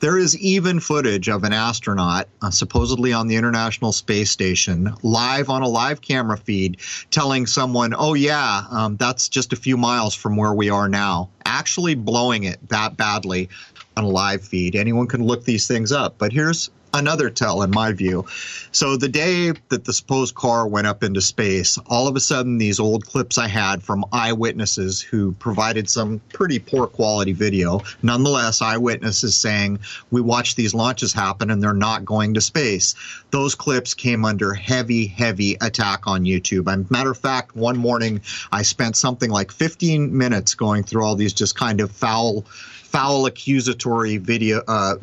There is even footage of an astronaut, uh, supposedly on the International Space Station, live on a live camera feed, telling someone, oh yeah, um, that's just a few miles from where we are now, actually blowing it that badly on a live feed. Anyone can look these things up, but here's another tell, in my view. So the day that the supposed car went up into space, all of a sudden these old clips I had from eyewitnesses who provided some pretty poor quality video. Nonetheless, eyewitnesses saying, we watched these launches happen and they're not going to space. Those clips came under heavy, heavy attack on YouTube. And matter of fact, one morning I spent something like fifteen minutes going through all these just kind of foul, foul accusatory video uh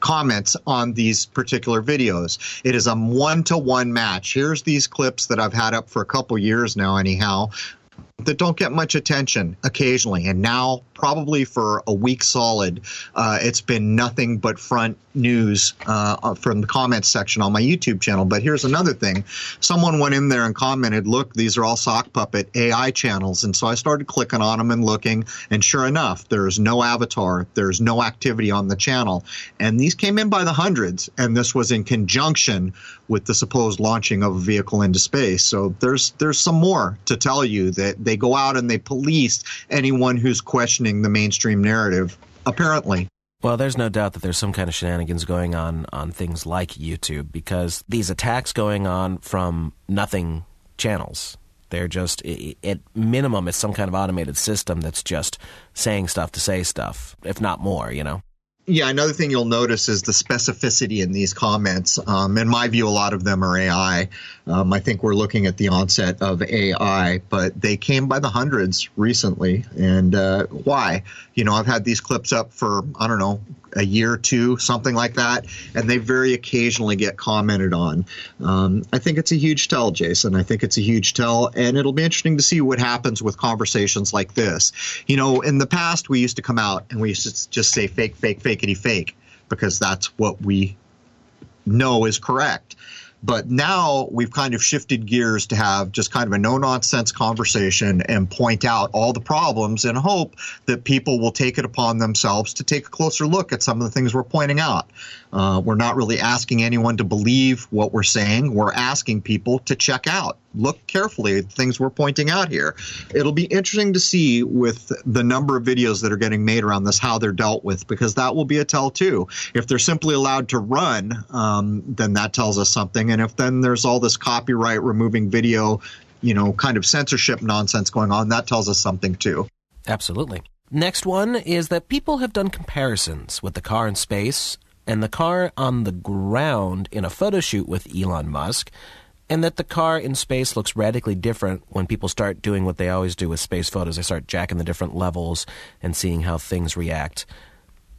comments on these particular videos. It is a one-to-one match. Here's these clips that I've had up for a couple years now, anyhow, that don't get much attention occasionally. And now, probably for a week solid, uh, it's been nothing but front news uh, from the comments section on my YouTube channel. But here's another thing. Someone went in there and commented, look, these are all sock puppet A I channels. And so I started clicking on them and looking. And sure enough, there's no avatar. There's no activity on the channel. And these came in by the hundreds. And this was in conjunction with the supposed launching of a vehicle into space. So there's, there's some more to tell you that they go out and they police anyone who's questioning the mainstream narrative, apparently. Well, there's no doubt that there's some kind of shenanigans going on on things like YouTube, because these attacks going on from nothing channels. They're just, at minimum, it's some kind of automated system that's just saying stuff to say stuff, if not more, you know? Yeah, another thing you'll notice is the specificity in these comments. Um, in my view, a lot of them are A I. Um, I think we're looking at the onset of A I, but they came by the hundreds recently. And uh, why? You know, I've had these clips up for, I don't know, a year or two, something like that, and they very occasionally get commented on. Um, I think it's a huge tell, Jason. I think it's a huge tell, and it'll be interesting to see what happens with conversations like this. You know, in the past, we used to come out and we used to just say fake, fake, fakeity, fake, because that's what we know is correct. But now we've kind of shifted gears to have just kind of a no-nonsense conversation and point out all the problems and hope that people will take it upon themselves to take a closer look at some of the things we're pointing out. Uh, we're not really asking anyone to believe what we're saying. We're asking people to check out, look carefully at the things we're pointing out here. It'll be interesting to see with the number of videos that are getting made around this how they're dealt with, because that will be a tell too. If they're simply allowed to run, um, then that tells us something. And if then there's all this copyright removing video, you know, kind of censorship nonsense going on, that tells us something too. Absolutely. Next one is that people have done comparisons with the car in space and the car on the ground in a photo shoot with Elon Musk, and that the car in space looks radically different when people start doing what they always do with space photos. They start jacking the different levels and seeing how things react.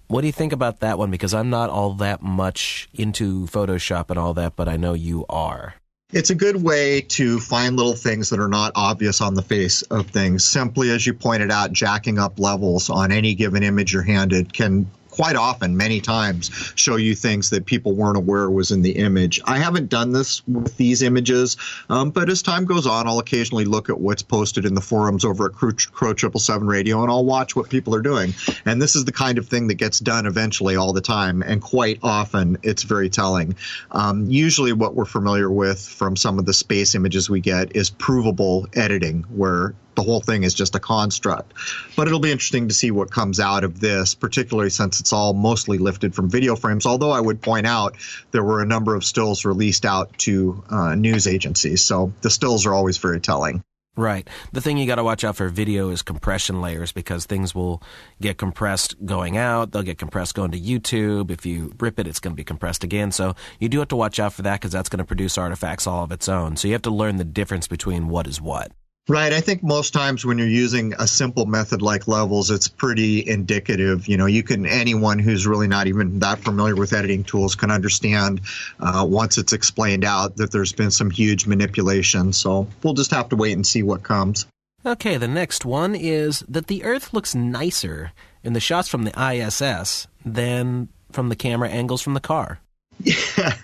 What do you think about that one? Because I'm not all that much into Photoshop and all that, but I know you are. It's a good way to find little things that are not obvious on the face of things. Simply, as you pointed out, jacking up levels on any given image you're handed can quite often, many times, show you things that people weren't aware was in the image. I haven't done this with these images, um, but as time goes on, I'll occasionally look at what's posted in the forums over at Crow seven seven seven Radio, and I'll watch what people are doing. And this is the kind of thing that gets done eventually all the time, and quite often it's very telling. Um, usually what we're familiar with from some of the space images we get is provable editing, where the whole thing is just a construct. But it'll be interesting to see what comes out of this, particularly since it's all mostly lifted from video frames, although I would point out there were a number of stills released out to uh, news agencies. So the stills are always very telling. Right. The thing you got to watch out for video is compression layers, because things will get compressed going out. They'll get compressed going to YouTube. If you rip it, it's going to be compressed again. So you do have to watch out for that, because that's going to produce artifacts all of its own. So you have to learn the difference between what is what. Right. I think most times when you're using a simple method like levels, it's pretty indicative. You know, you can anyone who's really not even that familiar with editing tools can understand uh, once it's explained out that there's been some huge manipulation. So we'll just have to wait and see what comes. OK, the next one is that the Earth looks nicer in the shots from the I S S than from the camera angles from the car. Yeah.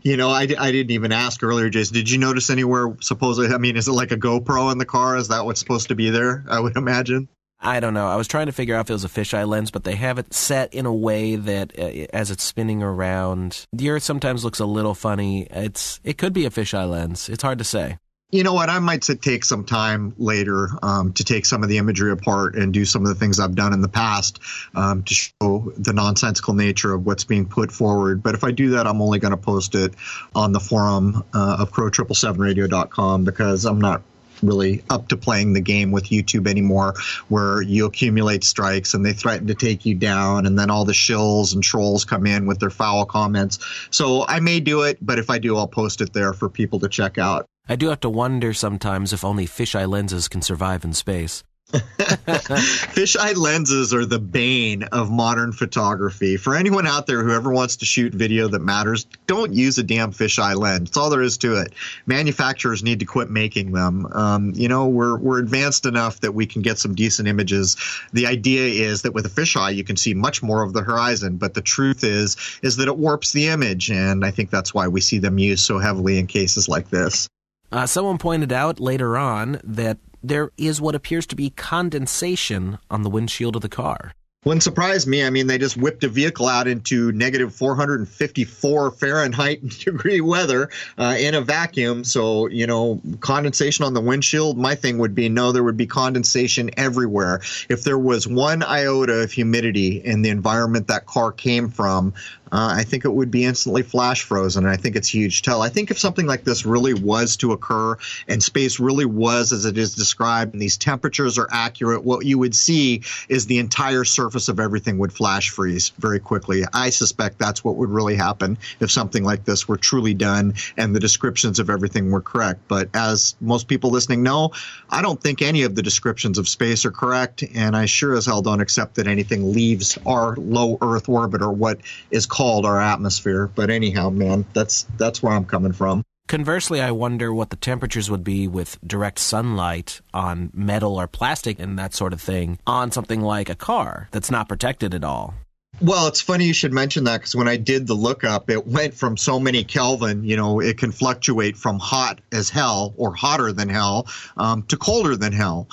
You know, I, I didn't even ask earlier, Jason, did you notice anywhere supposedly, I mean, is it like a GoPro in the car? Is that what's supposed to be there? I would imagine. I don't know. I was trying to figure out if it was a fisheye lens, but they have it set in a way that uh, as it's spinning around, the Earth sometimes looks a little funny. It's It could be a fisheye lens. It's hard to say. You know what? I might take some time later um, to take some of the imagery apart and do some of the things I've done in the past um, to show the nonsensical nature of what's being put forward. But if I do that, I'm only going to post it on the forum uh, of crow seven seven seven radio dot com, because I'm not really up to playing the game with YouTube anymore, where you accumulate strikes and they threaten to take you down, and then all the shills and trolls come in with their foul comments. So I may do it, but if I do, I'll post it there for people to check out. I do have to wonder sometimes if only fisheye lenses can survive in space. Fisheye lenses are the bane of modern photography. For anyone out there who ever wants to shoot video that matters, don't use a damn fisheye lens. That's all there is to it. Manufacturers need to quit making them. Um, you know, we're we're advanced enough that we can get some decent images. The idea is that with a fisheye, you can see much more of the horizon. But the truth is, is that it warps the image. And I think that's why we see them used so heavily in cases like this. Uh, someone pointed out later on that there is what appears to be condensation on the windshield of the car. Wouldn't surprise me. I mean, they just whipped a vehicle out into negative four hundred fifty-four Fahrenheit degree weather uh, in a vacuum. So, you know, condensation on the windshield, my thing would be no, there would be condensation everywhere. If there was one iota of humidity in the environment that car came from, Uh, I think it would be instantly flash frozen, and I think it's a huge tell. I think if something like this really was to occur and space really was as it is described and these temperatures are accurate, what you would see is the entire surface of everything would flash freeze very quickly. I suspect that's what would really happen if something like this were truly done and the descriptions of everything were correct. But as most people listening know, I don't think any of the descriptions of space are correct, and I sure as hell don't accept that anything leaves our low Earth orbit or what is called called our atmosphere. But anyhow, man, that's that's where I'm coming from. Conversely, I wonder what the temperatures would be with direct sunlight on metal or plastic and that sort of thing on something like a car that's not protected at all. Well, it's funny you should mention that, because when I did the lookup, it went from so many Kelvin, you know, it can fluctuate from hot as hell or hotter than hell um, to colder than hell.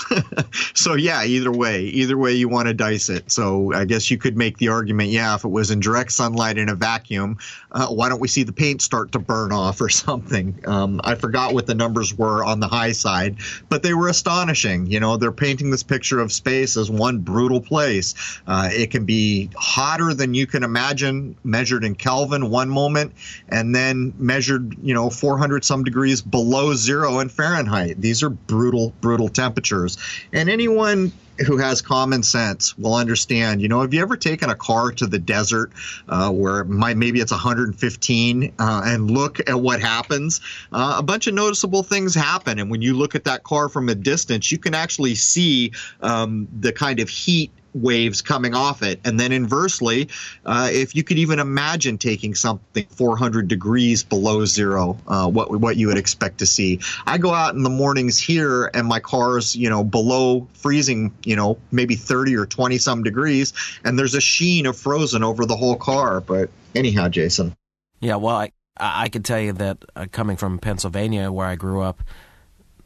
So, yeah, either way, either way you want to dice it. So I guess you could make the argument, yeah, if it was in direct sunlight in a vacuum, uh, why don't we see the paint start to burn off or something? Um, I forgot what the numbers were on the high side, but they were astonishing. You know, they're painting this picture of space as one brutal place. Uh, it can be hot than you can imagine, measured in Kelvin one moment, and then measured, you know, four hundred some degrees below zero in Fahrenheit. These are brutal, brutal temperatures. And anyone who has common sense will understand, you know, have you ever taken a car to the desert uh, where it might, maybe it's one hundred fifteen uh, and look at what happens? Uh, a bunch of noticeable things happen. And when you look at that car from a distance, you can actually see um, the kind of heat waves coming off it. And then inversely, uh, if you could even imagine taking something four hundred degrees below zero, uh, what what you would expect to see. I go out in the mornings here and my car's, you know, below freezing, you know, maybe thirty or twenty some degrees, and there's a sheen of frozen over the whole car. But anyhow, Jason. Yeah, well, I, I can tell you that uh, coming from Pennsylvania, where I grew up,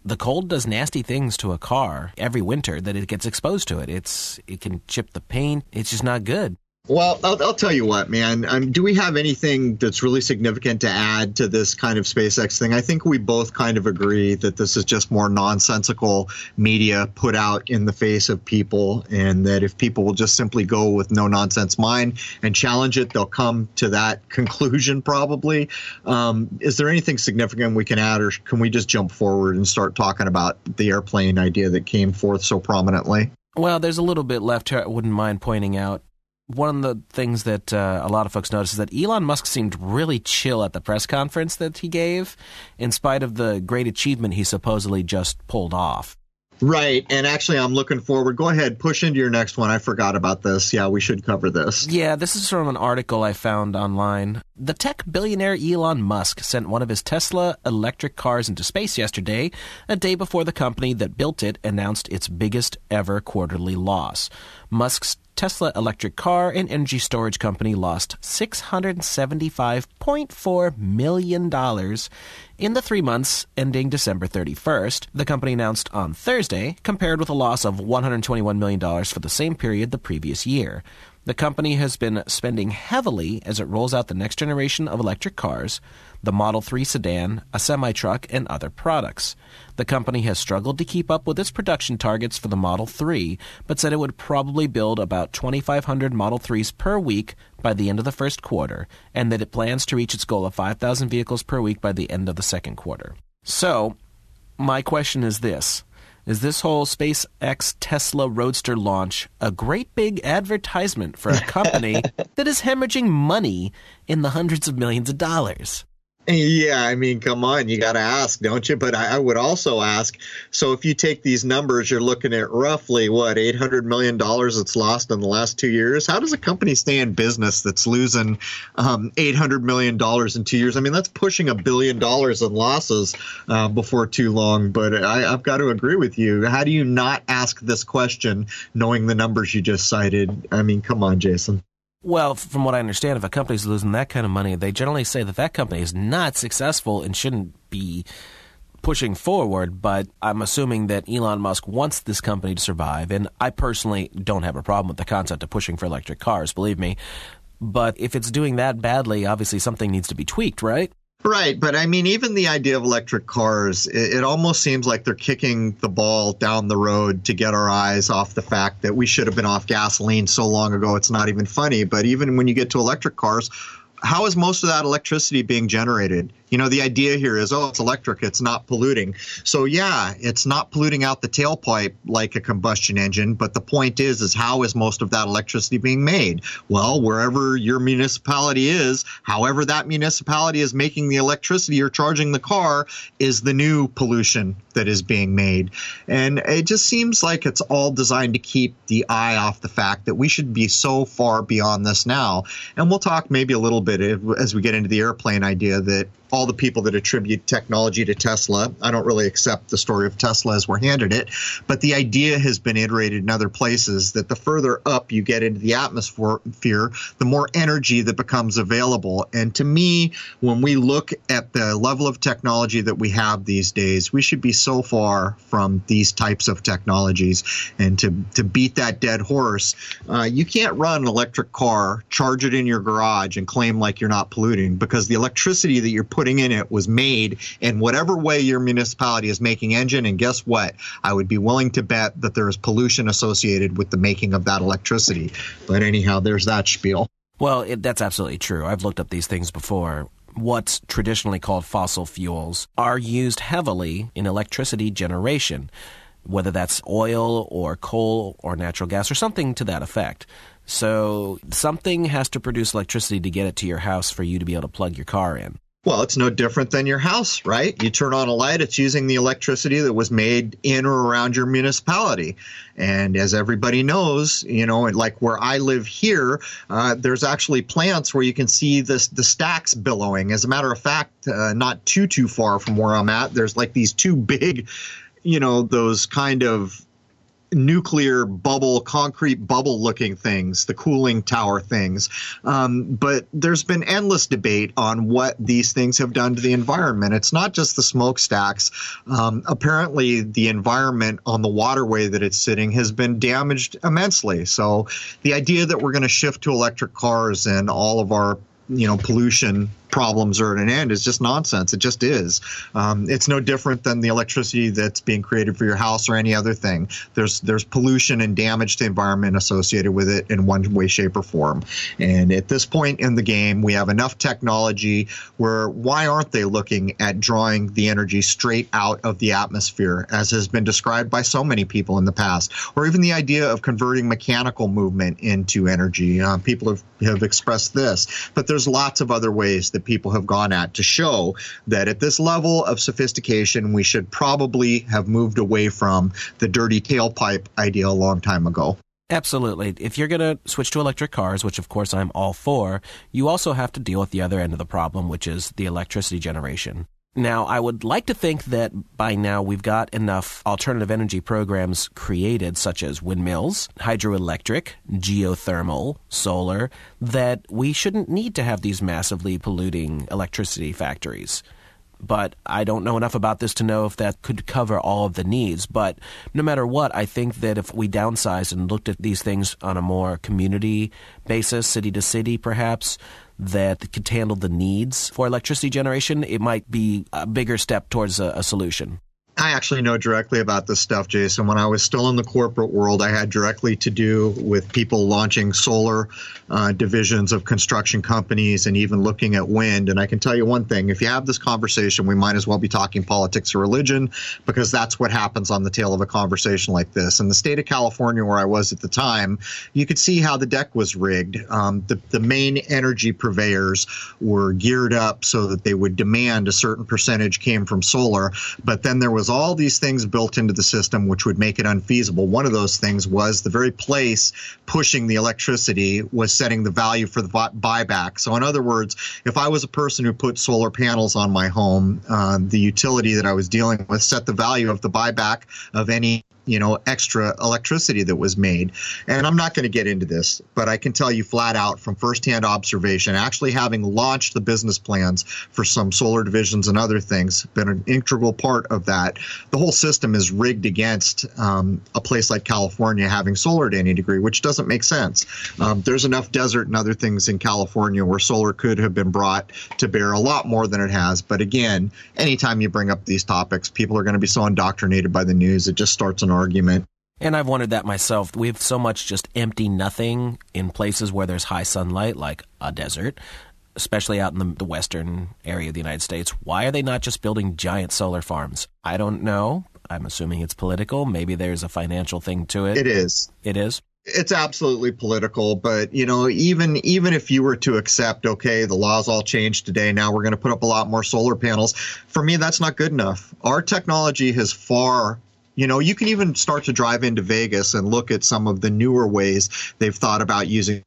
the cold does nasty things to a car every winter that it gets exposed to. It. It's it can chip the paint. It's just not good. Well, I'll, I'll tell you what, man. Um, do we have anything that's really significant to add to this kind of SpaceX thing? I think we both kind of agree that this is just more nonsensical media put out in the face of people, and that if people will just simply go with no nonsense mind and challenge it, they'll come to that conclusion probably. Um, is there anything significant we can add, or can we just jump forward and start talking about the airplane idea that came forth so prominently? Well, there's a little bit left here I wouldn't mind pointing out. One of the things that uh, a lot of folks noticed is that Elon Musk seemed really chill at the press conference that he gave, in spite of the great achievement he supposedly just pulled off. Right. And actually, I'm looking forward. Go ahead. Push into your next one. I forgot about this. Yeah, we should cover this. Yeah, this is from an article I found online. The tech billionaire Elon Musk sent one of his Tesla electric cars into space yesterday, a day before the company that built it announced its biggest ever quarterly loss. Musk's Tesla electric car and energy storage company lost six hundred seventy-five point four million dollars in the three months ending December thirty-first, the company announced on Thursday, compared with a loss of one hundred twenty-one million dollars for the same period the previous year. The company has been spending heavily as it rolls out the next generation of electric cars, the Model three sedan, a semi-truck, and other products. The company has struggled to keep up with its production targets for the Model three, but said it would probably build about twenty-five hundred Model threes per week by the end of the first quarter, and that it plans to reach its goal of five thousand vehicles per week by the end of the second quarter. So, my question is this. Is this whole SpaceX Tesla Roadster launch a great big advertisement for a company that is hemorrhaging money in the hundreds of millions of dollars? Yeah, I mean, come on, you got to ask, don't you? But I, I would also ask, so if you take these numbers, you're looking at roughly, what, eight hundred million dollars that's lost in the last two years? How does a company stay in business that's losing um, eight hundred million dollars in two years? I mean, that's pushing a billion dollars in losses uh, before too long. But I, I've got to agree with you. How do you not ask this question knowing the numbers you just cited? I mean, come on, Jason. Well, from what I understand, if a company's losing that kind of money, they generally say that that company is not successful and shouldn't be pushing forward. But I'm assuming that Elon Musk wants this company to survive. And I personally don't have a problem with the concept of pushing for electric cars, believe me. But if it's doing that badly, obviously something needs to be tweaked, right? Right. But I mean, even the idea of electric cars, it, it almost seems like they're kicking the ball down the road to get our eyes off the fact that we should have been off gasoline so long ago. It's not even funny. But even when you get to electric cars, how is most of that electricity being generated? You know, the idea here is, oh, it's electric, it's not polluting. So, yeah, it's not polluting out the tailpipe like a combustion engine. But the point is, is how is most of that electricity being made? Well, wherever your municipality is, however that municipality is making the electricity or charging the car is the new pollution that is being made. And it just seems like it's all designed to keep the eye off the fact that we should be so far beyond this now. And we'll talk maybe a little bit as we get into the airplane idea that all the people that attribute technology to Tesla, I don't really accept the story of Tesla as we're handed it, but the idea has been iterated in other places that the further up you get into the atmosphere, the more energy that becomes available. And to me, when we look at the level of technology that we have these days, we should be so far from these types of technologies. And to, to beat that dead horse, uh, you can't run an electric car, charge it in your garage, and claim like you're not polluting, because the electricity that you're putting in it was made in whatever way your municipality is making engine. And guess what? I would be willing to bet that there is pollution associated with the making of that electricity. But anyhow, there's that spiel. Well, it, that's absolutely true. I've looked up these things before. What's traditionally called fossil fuels are used heavily in electricity generation, whether that's oil or coal or natural gas or something to that effect. So something has to produce electricity to get it to your house for you to be able to plug your car in. Well, it's no different than your house, right? You turn on a light, it's using the electricity that was made in or around your municipality. And as everybody knows, you know, like where I live here, uh, there's actually plants where you can see this, the stacks billowing. As a matter of fact, uh, not too, too far from where I'm at, there's like these two big, you know, those kind of nuclear bubble, concrete bubble looking things, the cooling tower things. Um, but there's been endless debate on what these things have done to the environment. It's not just the smokestacks. Um, apparently, the environment on the waterway that it's sitting has been damaged immensely. So the idea that we're going to shift to electric cars and all of our, you know, pollution problems are at an end is just nonsense. It just is. Um, it's no different than the electricity that's being created for your house or any other thing. There's there's pollution and damage to the environment associated with it in one way, shape, or form. And at this point in the game, we have enough technology where why aren't they looking at drawing the energy straight out of the atmosphere, as has been described by so many people in the past, or even the idea of converting mechanical movement into energy. Uh, people have, have expressed this, but there's lots of other ways that people have gone at to show that at this level of sophistication, we should probably have moved away from the dirty tailpipe idea a long time ago. Absolutely. If you're going to switch to electric cars, which of course I'm all for, you also have to deal with the other end of the problem, which is the electricity generation. Now, I would like to think that by now we've got enough alternative energy programs created, such as windmills, hydroelectric, geothermal, solar, that we shouldn't need to have these massively polluting electricity factories. But I don't know enough about this to know if that could cover all of the needs. But no matter what, I think that if we downsized and looked at these things on a more community basis, city to city perhaps, that could handle the needs for electricity generation, it might be a bigger step towards a, a solution. I actually know directly about this stuff, Jason. When I was still in the corporate world, I had directly to do with people launching solar uh, divisions of construction companies and even looking at wind. And I can tell you one thing. If you have this conversation, we might as well be talking politics or religion, because that's what happens on the tail of a conversation like this. In the state of California, where I was at the time, you could see how the deck was rigged. Um, the, the main energy purveyors were geared up so that they would demand a certain percentage came from solar, but then there was all these things built into the system which would make it unfeasible. One of those things was the very place pushing the electricity was setting the value for the buyback. So in other words, if I was a person who put solar panels on my home, uh, the utility that I was dealing with set the value of the buyback of any, you know, extra electricity that was made. And I'm not going to get into this, but I can tell you flat out from firsthand observation, actually having launched the business plans for some solar divisions and other things, been an integral part of that. The whole system is rigged against um, a place like California having solar to any degree, which doesn't make sense. Um, there's enough desert and other things in California where solar could have been brought to bear a lot more than it has. But again, anytime you bring up these topics, people are going to be so indoctrinated by the news, it just starts an argument. And I've wondered that myself. We have so much just empty nothing in places where there's high sunlight, like a desert, especially out in the, the western area of the United States. Why are they not just building giant solar farms? I don't know. I'm assuming it's political. Maybe there's a financial thing to it. It is. It is. It's absolutely political, but, you know, even even if you were to accept, okay, the laws all changed today, now we're going to put up a lot more solar panels, for me, that's not good enough. Our technology has far, you know, you can even start to drive into Vegas and look at some of the newer ways they've thought about using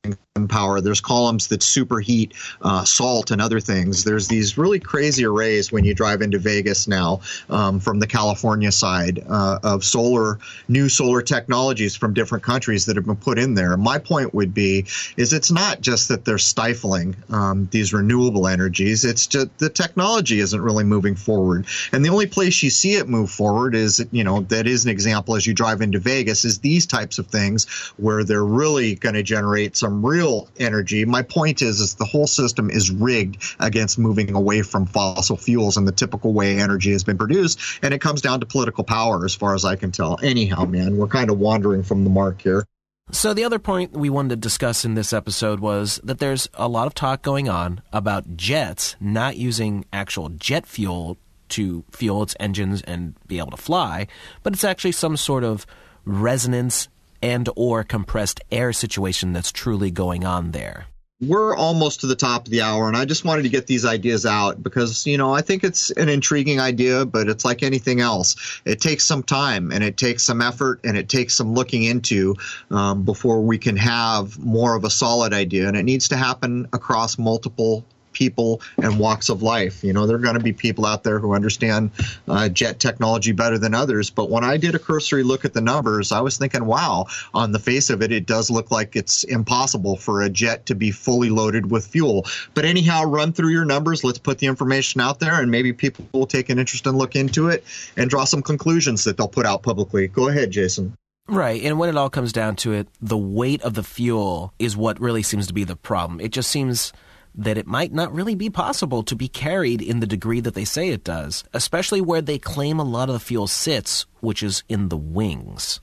power. There's columns that superheat uh, salt and other things. There's these really crazy arrays when you drive into Vegas now um, from the California side uh, of solar, new solar technologies from different countries that have been put in there. My point would be is it's not just that they're stifling um, these renewable energies. It's just the technology isn't really moving forward. And the only place you see it move forward is, you know, that is an example as you drive into Vegas is these types of things where they're really going to generate some real energy. My point is, is the whole system is rigged against moving away from fossil fuels and the typical way energy has been produced, and it comes down to political power as far as I can tell. Anyhow, man, we're kind of wandering from the mark here. So the other point we wanted to discuss in this episode was that there's a lot of talk going on about jets not using actual jet fuel to fuel its engines and be able to fly, but it's actually some sort of resonance and or compressed air situation that's truly going on there. We're almost to the top of the hour, and I just wanted to get these ideas out because, you know, I think it's an intriguing idea, but it's like anything else. It takes some time, and it takes some effort, and it takes some looking into um, before we can have more of a solid idea, and it needs to happen across multiple people and walks of life. You know, there are going to be people out there who understand uh, jet technology better than others. But when I did a cursory look at the numbers, I was thinking, wow, on the face of it, it does look like it's impossible for a jet to be fully loaded with fuel. But anyhow, run through your numbers. Let's put the information out there, and maybe people will take an interest and look into it and draw some conclusions that they'll put out publicly. Go ahead, Jason. Right, and when it all comes down to it, the weight of the fuel is what really seems to be the problem. It just seems that it might not really be possible to be carried in the degree that they say it does, especially where they claim a lot of the fuel sits, which is in the wings.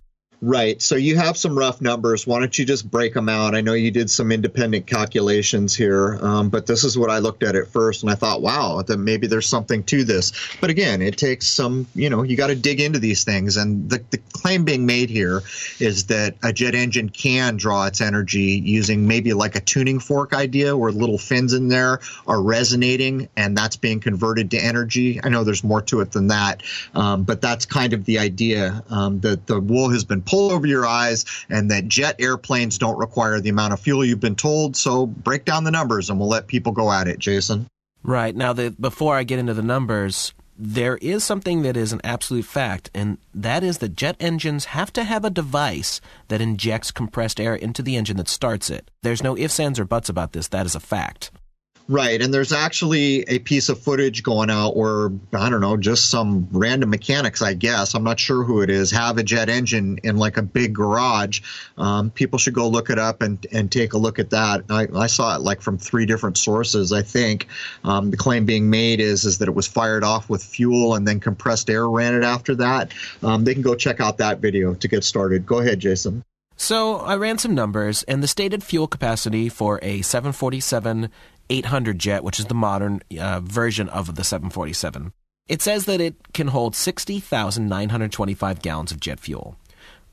Right. So you have some rough numbers. Why don't you just break them out? I know you did some independent calculations here, um, but this is what I looked at at first, and I thought, wow, that maybe there's something to this. But again, it takes some, you know, you got to dig into these things. And the, the claim being made here is that a jet engine can draw its energy using maybe like a tuning fork idea where little fins in there are resonating, and that's being converted to energy. I know there's more to it than that, um, but that's kind of the idea um, that the wool has been pulled pull over your eyes, and that jet airplanes don't require the amount of fuel you've been told. So break down the numbers, and we'll let people go at it, Jason. Right. Now, the, before I get into the numbers, there is something that is an absolute fact, and that is that jet engines have to have a device that injects compressed air into the engine that starts it. There's no ifs, ands, or buts about this. That is a fact. Right, and there's actually a piece of footage going out where, I don't know, just some random mechanics, I guess, I'm not sure who it is, have a jet engine in like a big garage. Um, people should go look it up and, and take a look at that. I, I saw it like from three different sources, I think. Um, the claim being made is, is that it was fired off with fuel and then compressed air ran it after that. Um, they can go check out that video to get started. Go ahead, Jason. So I ran some numbers, and the stated fuel capacity for a seven forty-seven eight hundred jet, which is the modern uh, version of the seven forty-seven, it says that it can hold sixty thousand nine hundred twenty-five gallons of jet fuel.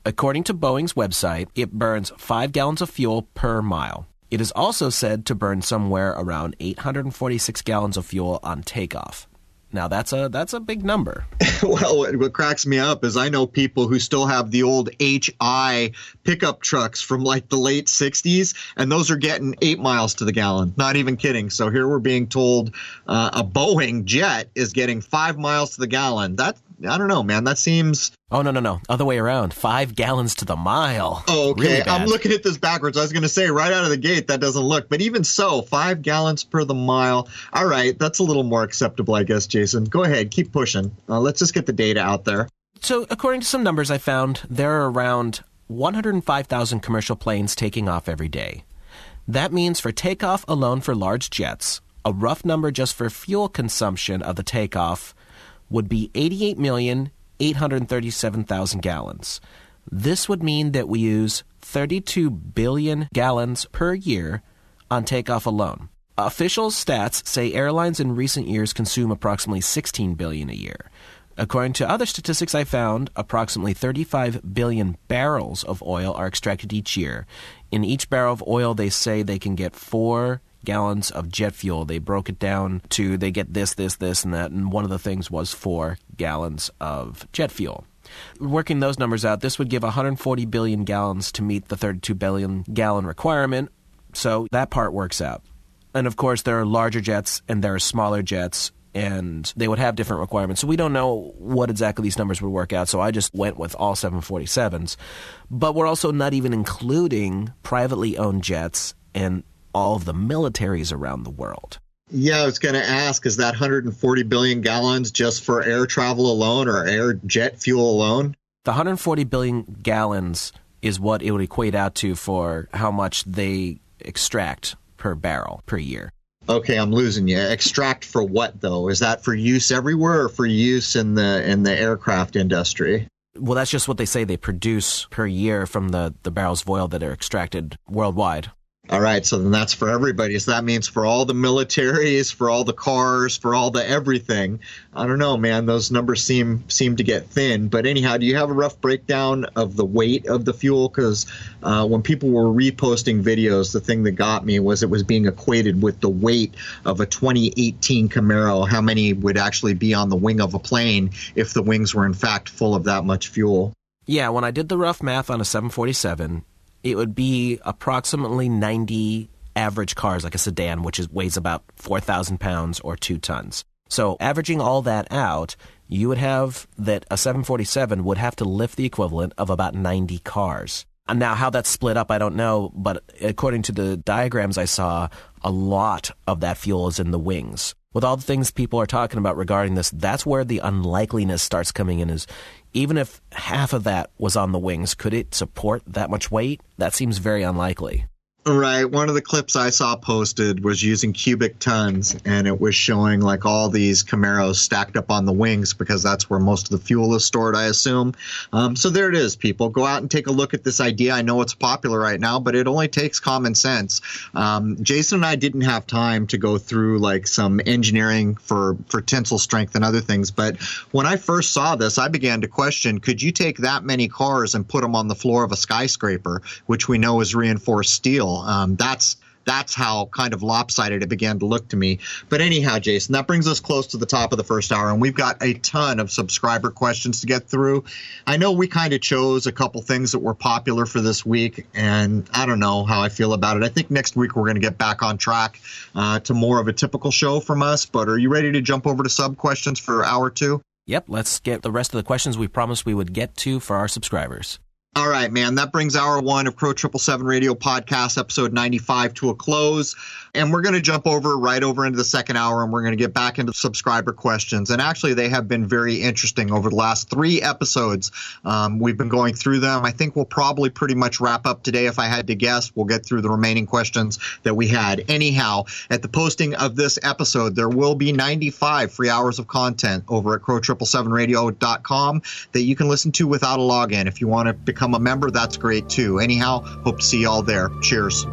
According to Boeing's website, it burns five gallons of fuel per mile. It is also said to burn somewhere around eight hundred forty-six gallons of fuel on takeoff. Now, that's a that's a big number. Well, what, what cracks me up is I know people who still have the old H I pickup trucks from like the late sixties, and those are getting eight miles to the gallon. Not even kidding. So here we're being told uh, a Boeing jet is getting five miles to the gallon. That I don't know, man. That seems... Oh, no, no, no. Other way around. Five gallons to the mile. Oh, okay. Really bad. I'm looking at this backwards. I was going to say right out of the gate, that doesn't look. But even so, five gallons per the mile. All right. That's a little more acceptable, I guess, Jason. Go ahead. Keep pushing. Uh, let's just get the data out there. So according to some numbers I found, there are around one hundred five thousand commercial planes taking off every day. That means for takeoff alone for large jets, a rough number just for fuel consumption of the takeoff would be eighty-eight million eight hundred thirty-seven thousand gallons. This would mean that we use thirty-two billion gallons per year on takeoff alone. Official stats say airlines in recent years consume approximately sixteen billion dollars a year. According to other statistics I found, approximately thirty-five billion barrels of oil are extracted each year. In each barrel of oil, they say they can get four gallons of jet fuel. They broke it down to they get this, this, this, and that, and one of the things was four gallons of jet fuel. Working those numbers out, this would give one hundred forty billion gallons to meet the thirty-two billion gallon requirement, so that part works out. And, of course, there are larger jets and there are smaller jets, and they would have different requirements. So we don't know what exactly these numbers would work out, so I just went with all seven forty-sevens. But we're also not even including privately owned jets and all of the militaries around the world. Yeah, I was going to ask, is that one hundred forty billion gallons just for air travel alone or air jet fuel alone? The one hundred forty billion gallons is what it would equate out to for how much they extract per barrel per year. Okay, I'm losing you. Extract for what, though? Is that for use everywhere or for use in the in the aircraft industry? Well, that's just what they say they produce per year from the, the barrels of oil that are extracted worldwide. All right, so then that's for everybody. So that means for all the militaries, for all the cars, for all the everything. I don't know, man. Those numbers seem seem to get thin. But anyhow, do you have a rough breakdown of the weight of the fuel? Because uh, when people were reposting videos, the thing that got me was it was being equated with the weight of a twenty eighteen Camaro, how many would actually be on the wing of a plane if the wings were in fact full of that much fuel. Yeah, when I did the rough math on a seven forty-seven, it would be approximately ninety average cars, like a sedan, which is, weighs about four thousand pounds or two tons. So averaging all that out, you would have that a seven forty-seven would have to lift the equivalent of about ninety cars. And now how that's split up, I don't know, but according to the diagrams I saw, a lot of that fuel is in the wings. With all the things people are talking about regarding this, that's where the unlikeliness starts coming in is, even if half of that was on the wings, could it support that much weight? That seems very unlikely. Right. One of the clips I saw posted was using cubic tons, and it was showing like all these Camaros stacked up on the wings because that's where most of the fuel is stored, I assume. Um, so there it is, people. Go out and take a look at this idea. I know it's popular right now, but it only takes common sense. Um, Jason and I didn't have time to go through like some engineering for, for tensile strength and other things. But when I first saw this, I began to question, could you take that many cars and put them on the floor of a skyscraper, which we know is reinforced steel? Um, that's that's how kind of lopsided it began to look to me. But anyhow, Jason, that brings us close to the top of the first hour, and we've got a ton of subscriber questions to get through. I know we kind of chose a couple things that were popular for this week, and I don't know how I feel about it. I think next week we're going to get back on track uh, to more of a typical show from us. But are you ready to jump over to sub questions for hour two? Yep, let's get the rest of the questions we promised we would get to for our subscribers. All right, man, that brings hour one of Crow seven seven seven Radio Podcast, episode ninety-five, to a close. And we're going to jump over right over into the second hour, and we're going to get back into subscriber questions. And actually, they have been very interesting over the last three episodes. Um, we've been going through them. I think we'll probably pretty much wrap up today. If I had to guess, we'll get through the remaining questions that we had. Anyhow, at the posting of this episode, there will be ninety-five free hours of content over at crow seven seven seven radio dot com that you can listen to without a login. If you want to become Become a member, that's great too. Anyhow, hope to see y'all there. Cheers.